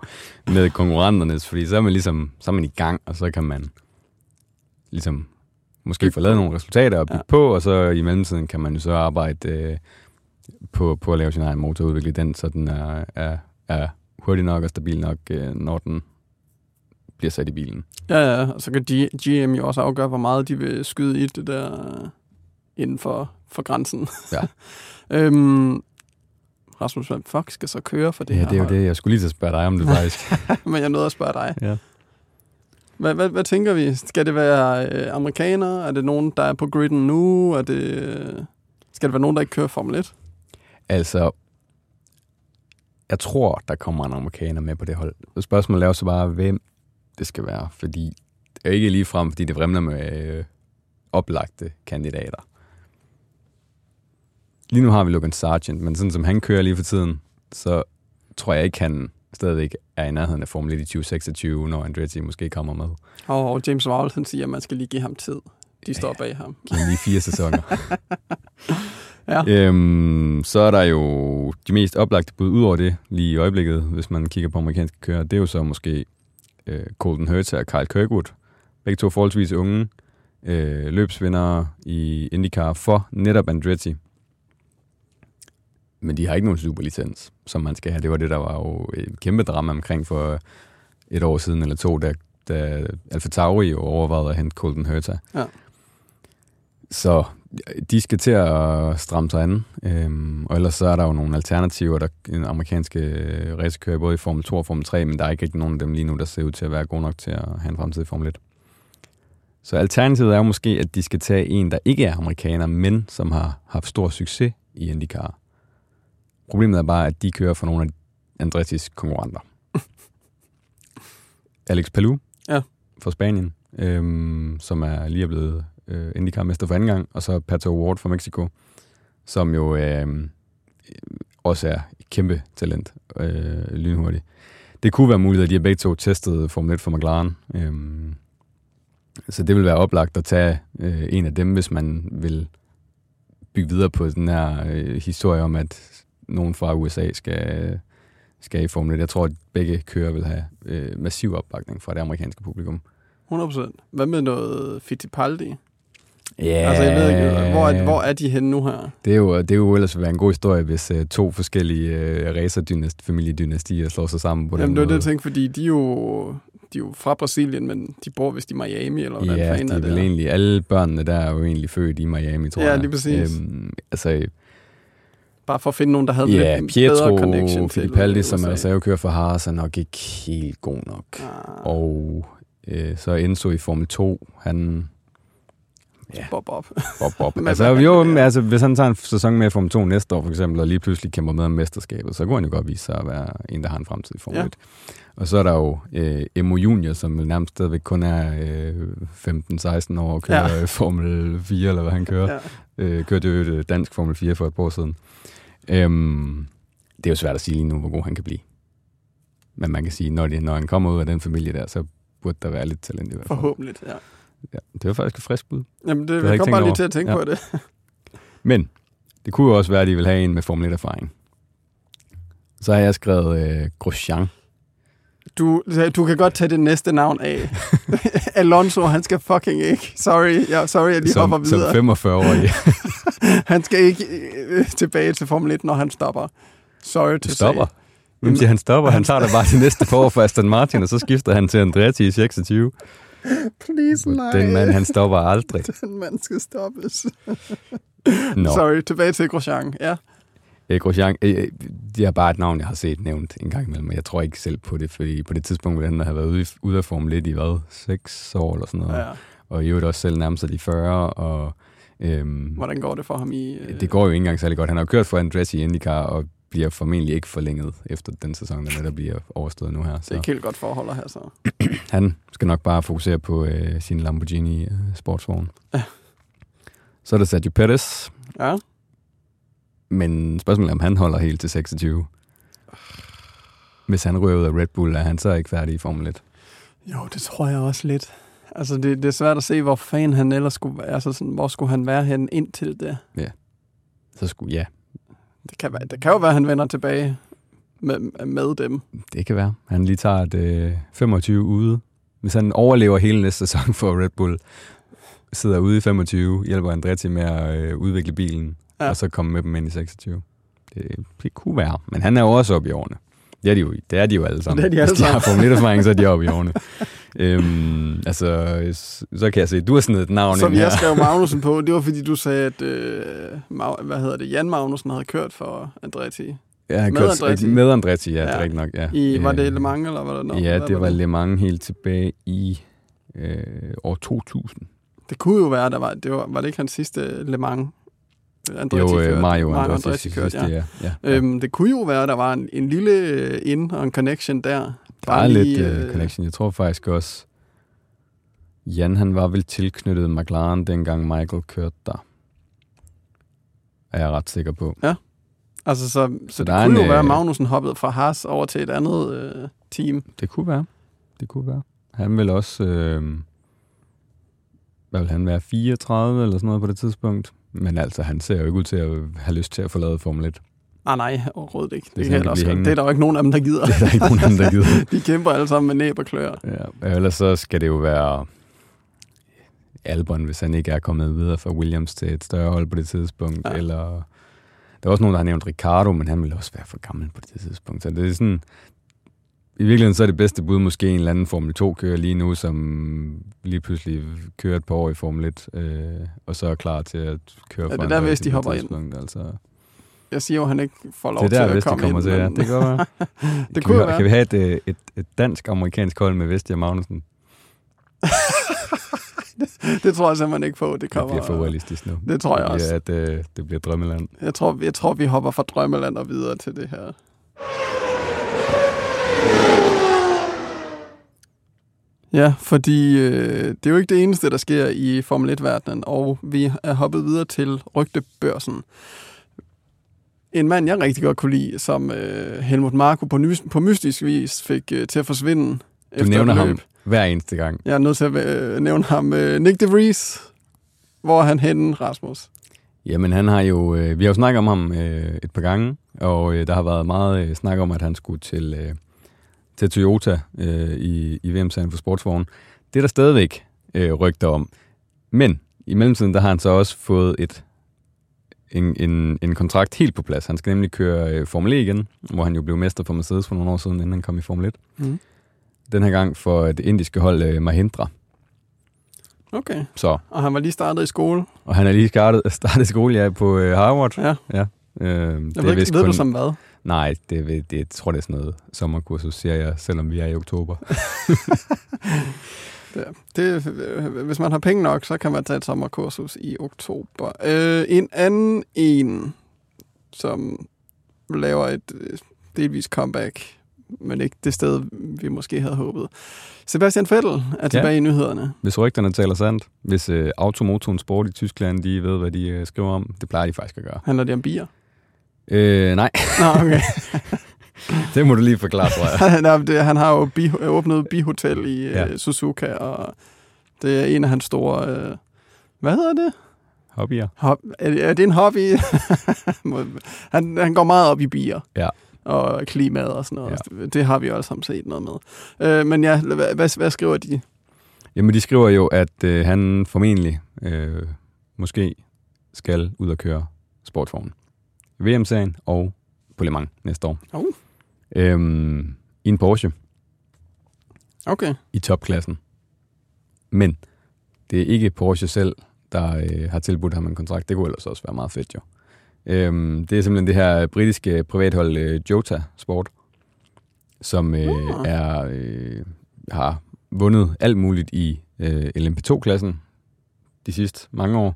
med konkurrenternes, fordi så er man ligesom i gang, og så kan man ligesom måske få lavet nogle resultater og bygge på, og så i mellemtiden kan man jo så arbejde på at lave sin egen motor, udvikle den, så den er hurtig nok og stabil nok, når den bliver sat i bilen. Ja, og så kan GM jo også afgøre, hvor meget de vil skyde i det der inden for grænsen. Ja. Rasmus Van Fox skal så køre for det her. Ja, det er jo det. Jeg skulle lige til at spørge dig om det faktisk. Men jeg nåede at spørge dig. Ja. Hvad tænker vi? Skal det være amerikanere? Er det nogen, der er på gridden nu? Skal det være nogen, der ikke kører Formel 1? Altså, jeg tror, der kommer en amerikaner med på det hold. Spørgsmålet er jo så bare, hvem det skal være. Fordi det er ikke ligefrem, fordi det vrimler med oplagte kandidater. Lige nu har vi Logan Sargent, men sådan som han kører lige for tiden, så tror jeg ikke, han stadigvæk er i nærheden af Formel 1 i 2026, når Andretti måske kommer med. Og James Vowles, han siger, at man skal lige give ham tid. De står bag ham. Giv lige 4 sæsoner. Så er der jo de mest oplagte bud ud over det, lige i øjeblikket, hvis man kigger på amerikanske kører. Det er jo så måske Colton Herta og Kyle Kirkwood. Begge to forholdsvis unge løbsvindere i IndyCar for netop Andretti. Men de har ikke nogen superlicens, som man skal have. Det var det, der var jo et kæmpe drama omkring for et år siden eller to, da AlphaTauri jo overvejede at hente Colton Herta. Ja. Så de skal til at stramme sig an. Og ellers så er der jo nogle alternativer, der er amerikanske racekører, både i Formel 2 og Formel 3, men der er ikke rigtig nogen af dem lige nu, der ser ud til at være god nok til at have en fremtid i Formel 1. Så alternativet er jo måske, at de skal tage en, der ikke er amerikaner, men som har haft stor succes i IndyCar. Problemet er bare, at de kører for nogle af Andrettis konkurrenter. Alex Palou fra Spanien, som er lige blevet IndyCar-mester for anden gang, og så Pato Ward fra Mexico, som jo også er et kæmpe talent, lynhurtigt. Det kunne være muligt, at de begge to testede Formel 1 for McLaren. Så det vil være oplagt at tage en af dem, hvis man vil bygge videre på den her historie om, at nogen fra USA skal i Formel 1. Jeg tror, at begge kører vil have massiv opbakning fra det amerikanske publikum. 100%. Hvad med noget Fittipaldi? Ja. Yeah. Altså, jeg ved ikke, hvor er de henne nu her? Det er jo ellers være en god historie, hvis to forskellige racer-familiedynastier slår sig sammen på den måde. Jamen, det er det, jeg tænkte, fordi de er jo fra Brasilien, men de bor vist i Miami, eller hvordan fanden er det? Ja, de er vel egentlig, alle børnene der er jo egentlig født i Miami, tror jeg. Ja, lige præcis. Altså... Bare for at finde nogen, der havde lidt bedre connection Fittipaldi, til Fittipaldi, som er reservekører for Haas, er nok ikke helt god nok. Ah. Og så Enzo i Formel 2, han... Ja. Bob. Altså, jo, altså, hvis han tager en sæson med i Formel 2 næste år, for eksempel, og lige pludselig kæmper med om mesterskabet, så kunne han jo godt vise sig at være en, der har en fremtid i Formel 1. Og så er der jo Emo Junior, som nærmest stadigvæk kun er 15-16 år og kører Formel 4, eller hvad han kører. Ja. Kørte jo et dansk Formel 4 for et par år siden. Det er jo svært at sige lige nu, hvor god han kan blive. Men man kan sige, når han kommer ud af den familie der, så burde der være lidt talent i hvert fald. Forhåbentlig, ja. Ja, det var faktisk et frisk bud. Jamen, det jeg kom bare lige til at tænke på det. Men det kunne jo også være, at de vil have en med Formel 1-erfaring. Så har jeg skrevet Grosjean. Du kan godt tage det næste navn af. Alonso, han skal fucking ikke. Sorry, jeg lige hopper videre. Som 45-årig. Han skal ikke tilbage til Formel 1, når han stopper. Sorry to say. Hvem siger, han stopper? Han tager da bare til næste forår for Aston Martin, og så skifter han til Andretti i 26. Please, nej. Den mand, han stopper aldrig. Den mand skal stoppes. No. Sorry, tilbage til Grosjean. Ja. Grosjean, det er bare et navn, jeg har set nævnt en gang imellem, men jeg tror ikke selv på det, fordi på det tidspunkt ville han have været ude af Formel 1 i 6 år eller sådan noget. Ja. Og i øvrigt også selv nærmest de 40, og... Hvordan går det for ham i... Det går jo ikke engang særlig godt. Han har kørt for Andretti i IndyCar, og bliver formentlig ikke forlænget efter den sæson, der bliver overstået nu her. Så. Det er ikke helt godt forhold her, så. Han skal nok bare fokusere på sin Lamborghini sportsvogn. Ja. Så er der Sergio Perez. Ja. Men spørgsmålet er, om han holder helt til 26. Hvis han ryger ud af Red Bull, er han så ikke færdig i Formel 1? Jo, det tror jeg også lidt. Altså, det er svært at se, hvor fan han ellers skulle være. Altså, sådan, hvor skulle han være henne indtil det? Ja. Så skulle, ja. Det kan jo være, at han vender tilbage med dem. Det kan være. Han lige tager et 25 ude. Hvis han overlever hele næste sæson for Red Bull, sidder ude i 25, hjælper Andretti med at udvikle bilen, og så komme med dem ind i 26. Det kunne være. Men han er jo også oppe i årene. Det er de jo alle sammen. Hvis de har Formel 1-erfaring, så er de oppe i årene. Altså, så kan jeg se, du har sådan et navn som ind her. Som jeg skrev Magnussen på, det var fordi du sagde, at Jan Magnussen havde kørt for Andretti. Ja, han kørte med Andretti, ja, det er rigtigt nok. Ja. Var det Le Mans, eller var det noget? Ja, det var Le Mans helt tilbage i år 2000. Det kunne jo være, var det ikke hans sidste Le Mans? Mario Andretti kørte, ja. Det kunne jo være, at der var en lille in og en connection der. Der er lidt connection. Jeg tror faktisk også, Jan han var vel tilknyttet McLaren, dengang Michael kørte der. Er jeg ret sikker på. Ja. Altså, så det kunne jo være, at Magnussen hoppede fra Haas over til et andet team. Det kunne være. Han ville også... hvad ville han være? 34 eller sådan noget på det tidspunkt? Men altså, han ser jo ikke ud til at have lyst til at forlade Formel 1. Nej, overhovedet ikke. Det er der jo ikke nogen af dem, der gider. Det er der ikke nogen af dem, der gider. De kæmper alle sammen med næb og klør. Ja, ellers så skal det jo være Albon, hvis han ikke er kommet videre fra Williams til et større hold på det tidspunkt. Ja. Eller der er også nogen, der har nævnt Ricardo, men han ville også være for gammel på det tidspunkt. Så det er sådan... I virkeligheden så er det bedste bud måske en eller anden Formel 2-kører lige nu, som lige pludselig kører et par år i Formel 1, og så er klar til at køre for en der, hvis de hopper ind. Altså. Jeg siger jo, han ikke får lov til at komme ind. Det er der, hvis de kommer ind, til, ja. Det, det kunne være. Kan vi have et dansk-amerikansk hold med Vesti og Magnussen? Det tror jeg simpelthen ikke på. Det bliver for realistisk nu. Det tror jeg også. Det bliver drømmeland. Jeg tror, vi hopper fra drømmeland og videre til det her. Ja, fordi det er jo ikke det eneste, der sker i Formel 1-verdenen, og vi er hoppet videre til rygtebørsen. En mand, jeg rigtig godt kunne lide, som Helmut Marko på mystisk vis fik til at forsvinde. Du nævner ham hver eneste gang. Jeg er nødt til at nævne ham. Nick de Vries. Hvor er han henne, Rasmus? Jamen han har jo, vi har jo snakket om ham et par gange, og der har været meget snak om, at han skulle til Toyota i VM-serien for sportsvogn. Det er der stadigvæk rygter om. Men i mellemtiden, der har han så også fået en kontrakt helt på plads. Han skal nemlig køre Formel E igen, hvor han jo blev mester for Mercedes for nogle år siden, inden han kom i Formel 1. Mm. Den her gang for det indiske hold Mahindra. Okay, så. Og han var lige startet i skole. Og han er lige startet i skole, ja, på Harvard. Ja. Ja. Jeg ved ikke, ved du som hvad? Nej, det tror det er sådan noget sommerkursus, siger jeg, selvom vi er i oktober. Det, hvis man har penge nok, så kan man tage et sommerkursus i oktober. En anden en, som laver et delvis comeback, men ikke det sted, vi måske havde håbet. Sebastian Vettel er tilbage i nyhederne. Hvis rygterne taler sandt, hvis Automotoren Sport i Tyskland, de ved, hvad de skriver om, det plejer de faktisk at gøre. Handler det om bier? Nej. Nå, okay. Det må du lige forklare, tror jeg. Han har jo åbnet bihotel i Suzuka, og det er en af hans store... hvad hedder det? Hobbyer. Er det en hobby? han går meget op i bier. Ja. Og klimaet og sådan noget. Ja. Det har vi også sammen set noget med. Men ja, hvad skriver de? Jamen, de skriver jo, at han formentlig måske skal ud og køre sportsvognen. VM-serien og på Le Mans næste år. I en Porsche. Okay. I topklassen. Men det er ikke Porsche selv, der har tilbudt ham en kontrakt. Det kunne ellers også være meget fedt, jo. Det er simpelthen det her britiske privathold Jota Sport, som har vundet alt muligt i LMP2-klassen de sidste mange år,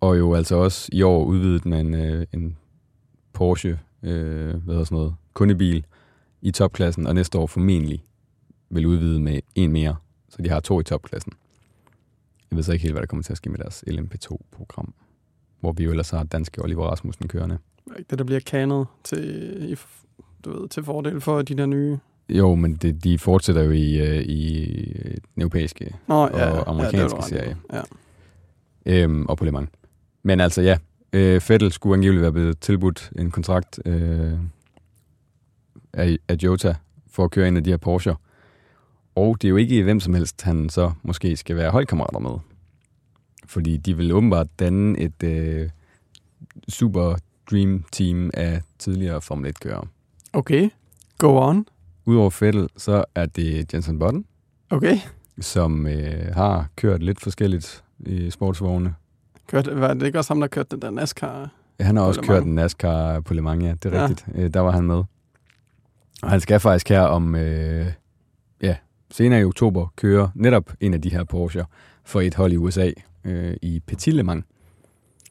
og jo altså også i år udvidet med en Porsche kundebil i topklassen, og næste år formentlig vil udvide med en mere, så de har 2 i topklassen. Jeg ved så ikke helt, hvad der kommer til at ske med deres LMP2-program, hvor vi jo ellers har danske Oliver Rasmussen kørende. Det, der bliver kanet til fordel for de der nye... Jo, men de fortsætter jo i den europæiske og amerikanske serie. Ja. Og på Le Mans. Men altså, ja. Vettel skulle angiveligt være blevet tilbudt en kontrakt af Jota for at køre en af de her Porsche. Og det er jo ikke hvem som helst, han så måske skal være holdkammerater med. Fordi de vil åbenbart danne et super dream team af tidligere Formel 1-kørere. Okay, go on. Udover Vettel, så er det Jenson Button, som har kørt lidt forskelligt i sportsvogne. Var det ikke også ham, der kørte den der NASCAR? Ja, han har også kørt den NASCAR på Le Mans, ja, det er rigtigt. Der var han med. Og han skal faktisk her om senere i oktober køre netop en af de her Porsche for et hold i USA. I Petit Le Mans.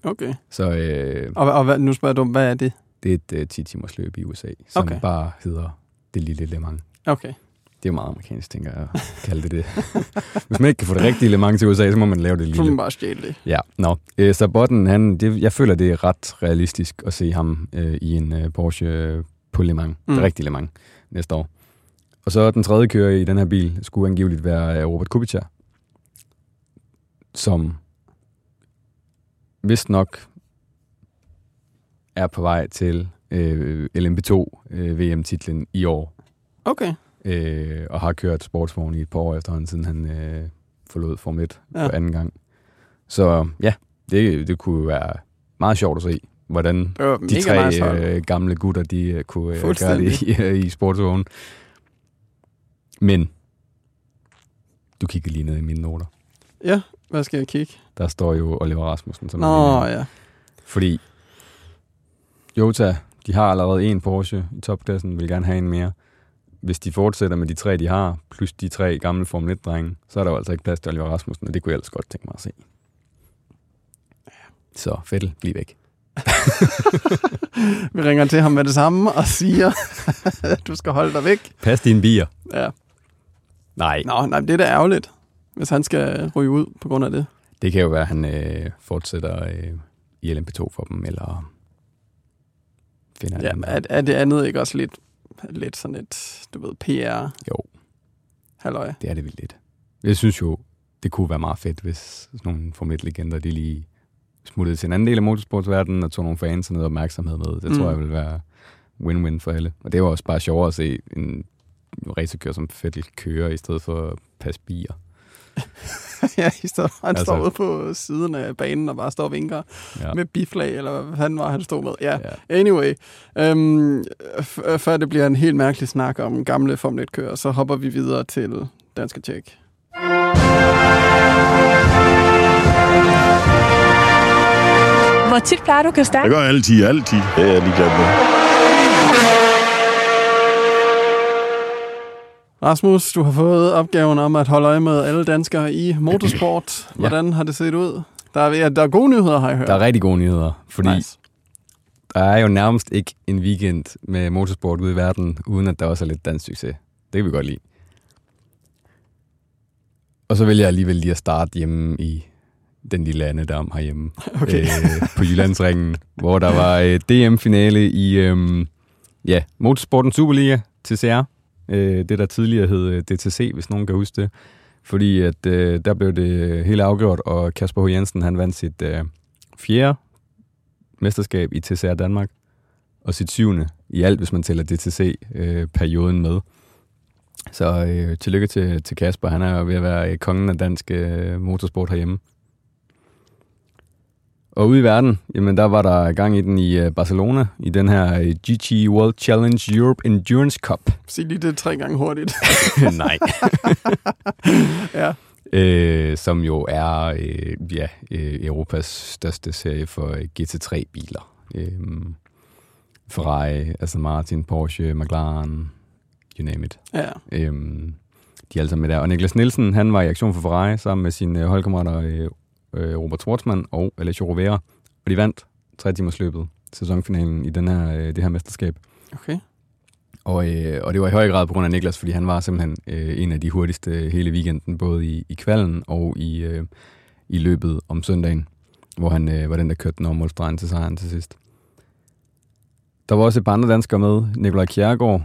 Okay. Så, og nu spørger du, hvad er det? Det er et 10-timers løb i USA, som bare hedder det lille Le Mans. Okay. Det er jo meget amerikansk, tænker jeg, at kalde det. Hvis man ikke kan få det rigtige Le Mans til USA, så må man lave det lille. Så man bare stjæle det. Ja, så Button, jeg føler, det er ret realistisk at se ham i en Porsche på Le Mans. Det rigtige Le Mans næste år. Og så den tredje kører i den her bil skulle angiveligt være Robert Kubica, som vist nok er på vej til LMP2 VM-titlen i år. Okay. Og har kørt sportsvogn i et par år efterhånden, siden han forlod Formel 1 for anden gang. Så ja, det kunne være meget sjovt at se, hvordan de 3 gamle gutter, de kunne gøre det i sportsvognen. Men du kigger lige ned i mine noter. Ja, hvad skal jeg kigge? Der står jo Oliver Rasmussen. Som fordi Jota, de har allerede en Porsche i topklassen, vil gerne have en mere. Hvis de fortsætter med de 3, de har, plus de 3 gamle Formel 1-drenge, så er der jo altså ikke plads til Oliver Rasmussen, og det kunne jeg altså godt tænke mig at se. Så Vettel, bliv væk. Vi ringer til ham med det samme og siger, at du skal holde dig væk. Pas dine bier. Ja. Nej. Nej, det er da ærgerligt, hvis han skal ryge ud på grund af det. Det kan jo være, at han fortsætter i LMP2 for dem, eller finder er det andet ikke også lidt sådan et, du ved, PR? Jo. Halløj. Det er det vildt lidt. Jeg synes jo, det kunne være meget fedt, hvis sådan nogle Formel 1-legender, de lige smuttede til en anden del af motorsportsverdenen og tog nogle fans og noget opmærksomhed med. Det tror jeg vil være win-win for alle. Og det var også bare sjovere at se en racerkører som fedt kører i stedet for at passe bier. Ja, i stedet for, han står ude på siden af banen og bare står og vinker med biflag, eller hvad fanden var han stod med. Ja, anyway. Før det bliver en helt mærkelig snak om gamle Formel 1-kører, så hopper vi videre til Danske Tjek. Hvor tit plejer du at starte? Jeg gør altid. Ja, jeg er ligeglad med. Rasmus, du har fået opgaven om at holde øje med alle danskere i motorsport. Hvordan har det set ud? Der er gode nyheder, har jeg hørt. Der er rigtig gode nyheder, fordi der er jo nærmest ikke en weekend med motorsport ude i verden, uden at der også er lidt dansk succes. Det kan vi godt lide. Og så vil jeg alligevel lige at starte hjemme i den lille andedam herhjemme. Okay. På Jyllandsringen, hvor der var DM-finale i Motorsporten Superliga TCR. Det, der tidligere hed DTC, hvis nogen kan huske det. Fordi at, der blev det hele afgjort, og Kasper H. Jensen han vandt sit 4. mesterskab i TCR Danmark, og sit 7. i alt, hvis man tæller DTC-perioden med. Så tillykke til Kasper. Han er ved at være kongen af dansk motorsport herhjemme. Og ude i verden, jamen der var der gang i den i Barcelona, i den her GT World Challenge Europe Endurance Cup. Sig lige det 3 gange hurtigt. Nej. Ja. Som jo er Europas største serie for GT3-biler. Ferrari, Aston Martin, Porsche, McLaren, you name it. Ja. De er alle sammen med der. Og Niklas Nielsen, han var i aktion for Ferrari sammen med sine holdkammerater Robert Schwartzman og Alessio Rovera, og de vandt 3-timersløbet, sæsonfinalen i det her mesterskab. Okay. Og det var i høj grad på grund af Niklas, fordi han var simpelthen en af de hurtigste hele weekenden, både i kvalden og i løbet om søndagen, hvor han var den, der kørte den over målstregen til sejren til sidst. Der var også et par andre danskere med. Nikolaj Kjærgaard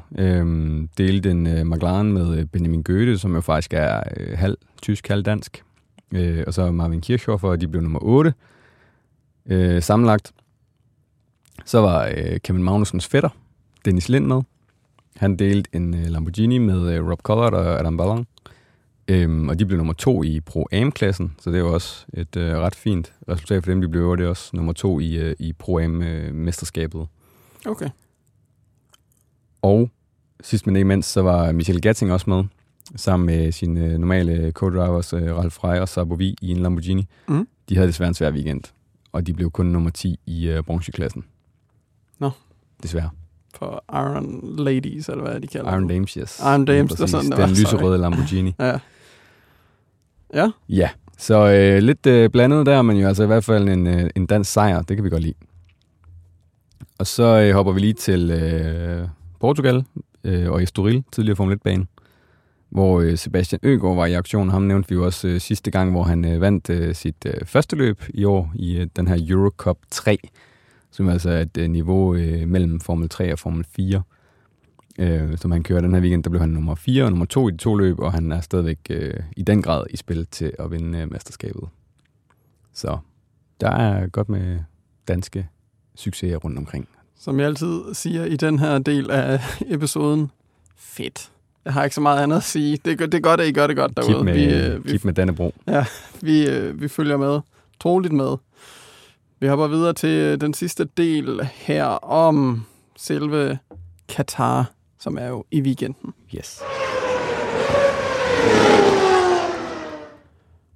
delte en McLaren med Benjamin Goethe, som jo faktisk er halv tysk, halv dansk. Og så Marvin Kirchhoff, og de blev nummer 8 sammenlagt. Så var Kevin Magnusens fætter, Dennis Lind, med. Han delte en Lamborghini med Rob Collard og Adam Ballon. Og de blev nummer 2 i Pro Am-klassen, så det var også et ret fint resultat for dem. De blev det også nummer 2 i Pro Am-mesterskabet. Okay. Og sidst men ikke mindst, så var Michel Gatting også med, sammen med sine normale co-drivers, Ralf Frey og Sabovi i en Lamborghini. Mm. De havde desværre en svær weekend, og de blev kun nummer 10 i brancheklassen. Nå. Desværre. For Iron Ladies, eller hvad de kalder Iron Dames, yes. Iron Dames, det er sådan, det var. Den lyserøde Lamborghini. Ja. Ja? Ja. Så lidt blandet der, men jo altså i hvert fald en dansk sejr, det kan vi godt lide. Og så hopper vi lige til Portugal og Estoril, tidligere Formel 1-banen, hvor Sebastian Øgaard var i aktion. Ham nævnte vi jo også sidste gang, hvor han vandt sit første løb i år i den her Euro Cup 3, som altså er et niveau mellem Formel 3 og Formel 4, som han kører den her weekend. Der blev han nummer 4 og nummer 2 i de 2 løb, og han er stadigvæk i den grad i spil til at vinde mesterskabet. Så der er godt med danske succeser rundt omkring. Som jeg altid siger i den her del af episoden, fedt. Jeg har ikke så meget andet at sige. Det er godt, at I gør det godt derude. Kip med Dannebro. Ja, vi følger med. Troligt med. Vi hopper videre til den sidste del her om selve Qatar, som er jo i weekenden. Yes.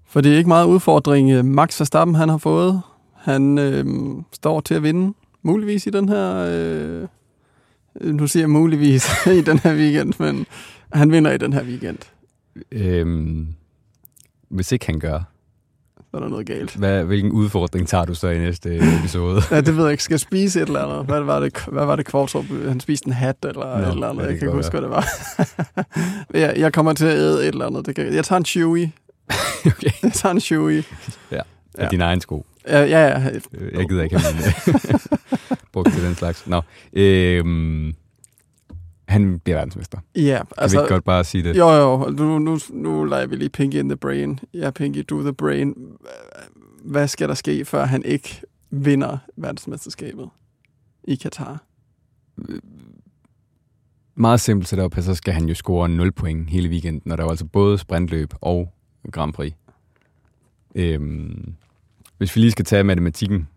For det er ikke meget udfordring, Max Verstappen han har fået. Han står til at vinde, muligvis i den her... Nu siger jeg muligvis i den her weekend, men han vinder i den her weekend. Hvis ikke han gør, så er der noget galt. Hvilken udfordring tager du så i næste episode? Ja, det ved jeg ikke. Skal spise et eller andet? Hvad var det Kvartrup? Han spiste en hat eller et eller andet. Jeg kan ikke huske, hvad det var. Jeg kommer til at æde et eller andet. Jeg tager en Chewy. Okay. Jeg tager en Chewy. Ja, ja. Din egen sko. Ja. Jeg gider ikke have brugt til den slags. Nå. Han bliver verdensmester. Ja, altså... Kan vi ikke godt bare sige det? Jo. Nu leger vi lige Pinky in the Brain. Ja, Pinky do the Brain. hvad skal der ske, før han ikke vinder verdensmesterskabet i Katar? Meget simpelt set op, så skal han jo score 0 point hele weekenden, og der er altså både sprintløb og Grand Prix. Hvis vi lige skal tage matematikken,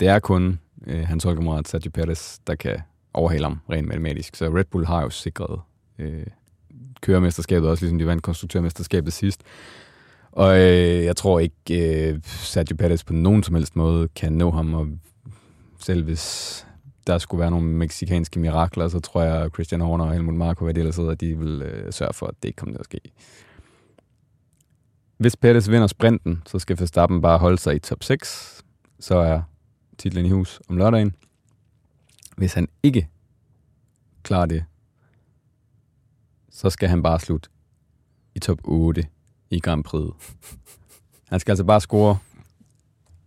det er kun hans holdkammerat Sergio Perez, der kan overhale ham rent matematisk. Så Red Bull har jo sikret køremesterskabet også, ligesom de vandt konstruktørmesterskabet sidst. Og jeg tror ikke, Sergio Perez på nogen som helst måde kan nå ham, og selv hvis der skulle være nogle mexikanske mirakler, så tror jeg, Christian Horner og Helmut Marko, hvad det ellers hedder, de vil sørge for, at det ikke kommer til at ske. Hvis Perez vinder sprinten, så skal Verstappen bare holde sig i top 6. Så er titlen i hus om lørdagen. Hvis han ikke klarer det, så skal han bare slutte i top 8 i Grand Prix. Han skal altså bare score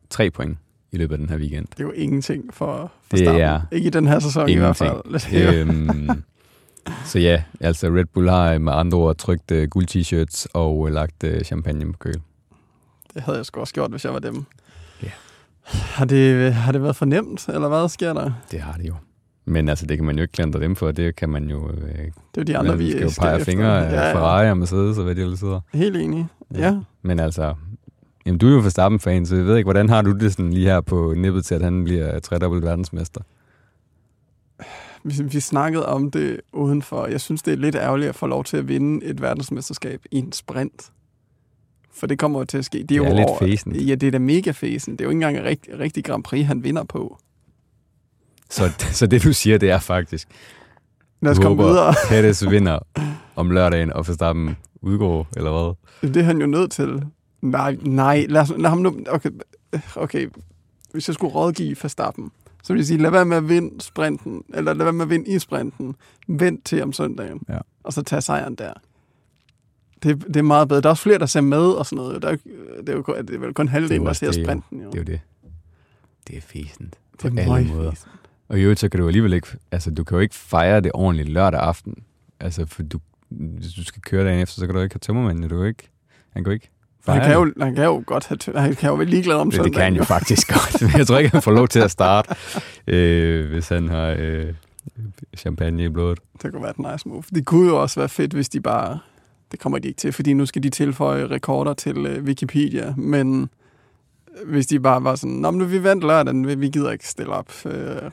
3 point i løbet af den her weekend. Det er jo ingenting for Verstappen. Ikke i den her sæson ingenting. I hvert fald. Så ja, altså Red Bull har med andre ord trykt guld-t-shirts og lagt champagne på køl. Det havde jeg sgu også gjort, hvis jeg var dem. Ja. Yeah. Har det været for nemt, eller hvad sker der? Det har det jo. Men altså, det kan man jo ikke klandre dem for, det kan man jo... det er de andre, vi skal jo pege fingre af Ferrari og Mercedes og hvad de ellers sidder. Helt enig, ja. Men altså, jamen, du er jo Verstappen-fan, så jeg ved ikke, hvordan har du det sådan lige her på nippet til, at han bliver tredobbelt verdensmester? Vi snakkede om det udenfor. Jeg synes, det er lidt ærgerligt at få lov til at vinde et verdensmesterskab i en sprint. For det kommer jo til at ske. Det er jo lidt fæsent. Ja, det er da mega fæsent. Det er jo ikke engang rigtig Grand Prix, han vinder på. Så det, du siger, det er faktisk... Lad os komme videre. Perez vinder om lørdagen, og Verstappen udgår, eller hvad? Det er han jo nødt til. Nej, lad ham nu... Okay. Hvis jeg skulle rådgive Verstappen, så vil jeg sige, lad være med at vinde sprinten, eller lad være med at vinde i sprinten. Vent til om søndagen, ja. Og så tage sejren der. Det er meget bedre. Der er også flere, der ser med og sådan noget. Det er vel kun halvdelen, der ser sprinten. Jo. Det er jo det. Det er fæsent. På alle måder. Fæsent. Og i øvrigt, så kan du alligevel ikke... Altså, du kan jo ikke fejre det ordentligt lørdag aften. Altså, for hvis du skal køre dagen efter, så kan du ikke have tømmermanden. Du kan ikke... Han kan jo ikke... Han kan jo godt have tømmermanden. Han kan jo være ligeglad om søndagen. Det kan han jo faktisk godt. Men jeg tror ikke, han får lov til at starte, hvis han har champagne i blodet. Det kunne være et nice move. Det kunne jo også være fedt, hvis de bare... Det kommer de ikke til, fordi nu skal de tilføje rekorder til Wikipedia, men hvis de bare var sådan, nå, men vi vandt lørdagen, vi gider ikke stille op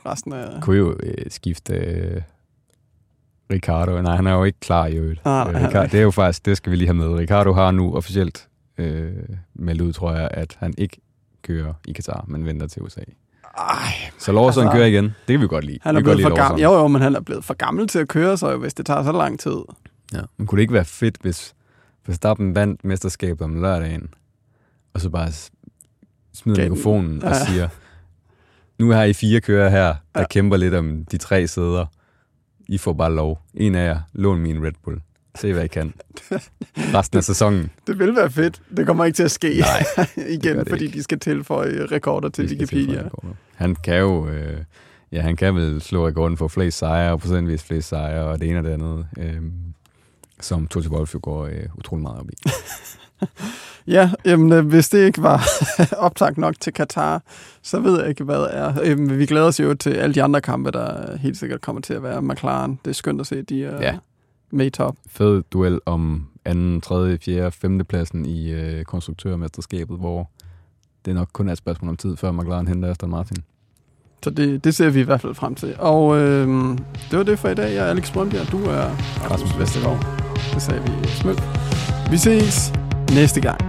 resten af... Kunne jo skifte Ricardo. Nej, han er jo ikke klar i øvrigt. Det er jo faktisk, det skal vi lige have med. Ricardo har nu officielt meldt ud, tror jeg, at han ikke kører i Katar, men venter til USA. Så Lawson kører igen. Det kan vi godt lide. Han er blevet for gammel. Jo, men han er blevet for gammel til at køre, så hvis det tager så lang tid... Ja. Men kunne det ikke være fedt, hvis Verstappen vandt mesterskabet om lørdagen, og så bare smider mikrofonen og siger, nu har I 4 kører her, der kæmper lidt om de 3 sæder. I får bare lov. En af jer, lån min Red Bull. Se, hvad I kan. Resten af sæsonen. Det vil være fedt. Det kommer ikke til at ske. Nej, igen, fordi de skal tilføje rekorder til Wikipedia. Han kan jo... han kan vel slå rekorden for flest sejre, og procentvis flest sejre, og det ene og det andet. Som Toto Wolff jo går utrolig meget op i. Ja, jamen, hvis det ikke var optakt nok til Katar, så ved jeg ikke, hvad det er. Vi glæder os jo til alle de andre kampe, der helt sikkert kommer til at være. McLaren, det er skønt at se, at de er med i top. Fed duel om 2., 3., 4., 5. pladsen i konstruktørmesterskabet, hvor det nok kun er et spørgsmål om tid, før McLaren henter Aston Martin. Så det ser vi i hvert fald frem til. Og det var det for i dag. Jeg er Alex Brøndbjerg, du er Rasmus Vestergaard. Det sagde vi smølt. Vi ses næste gang.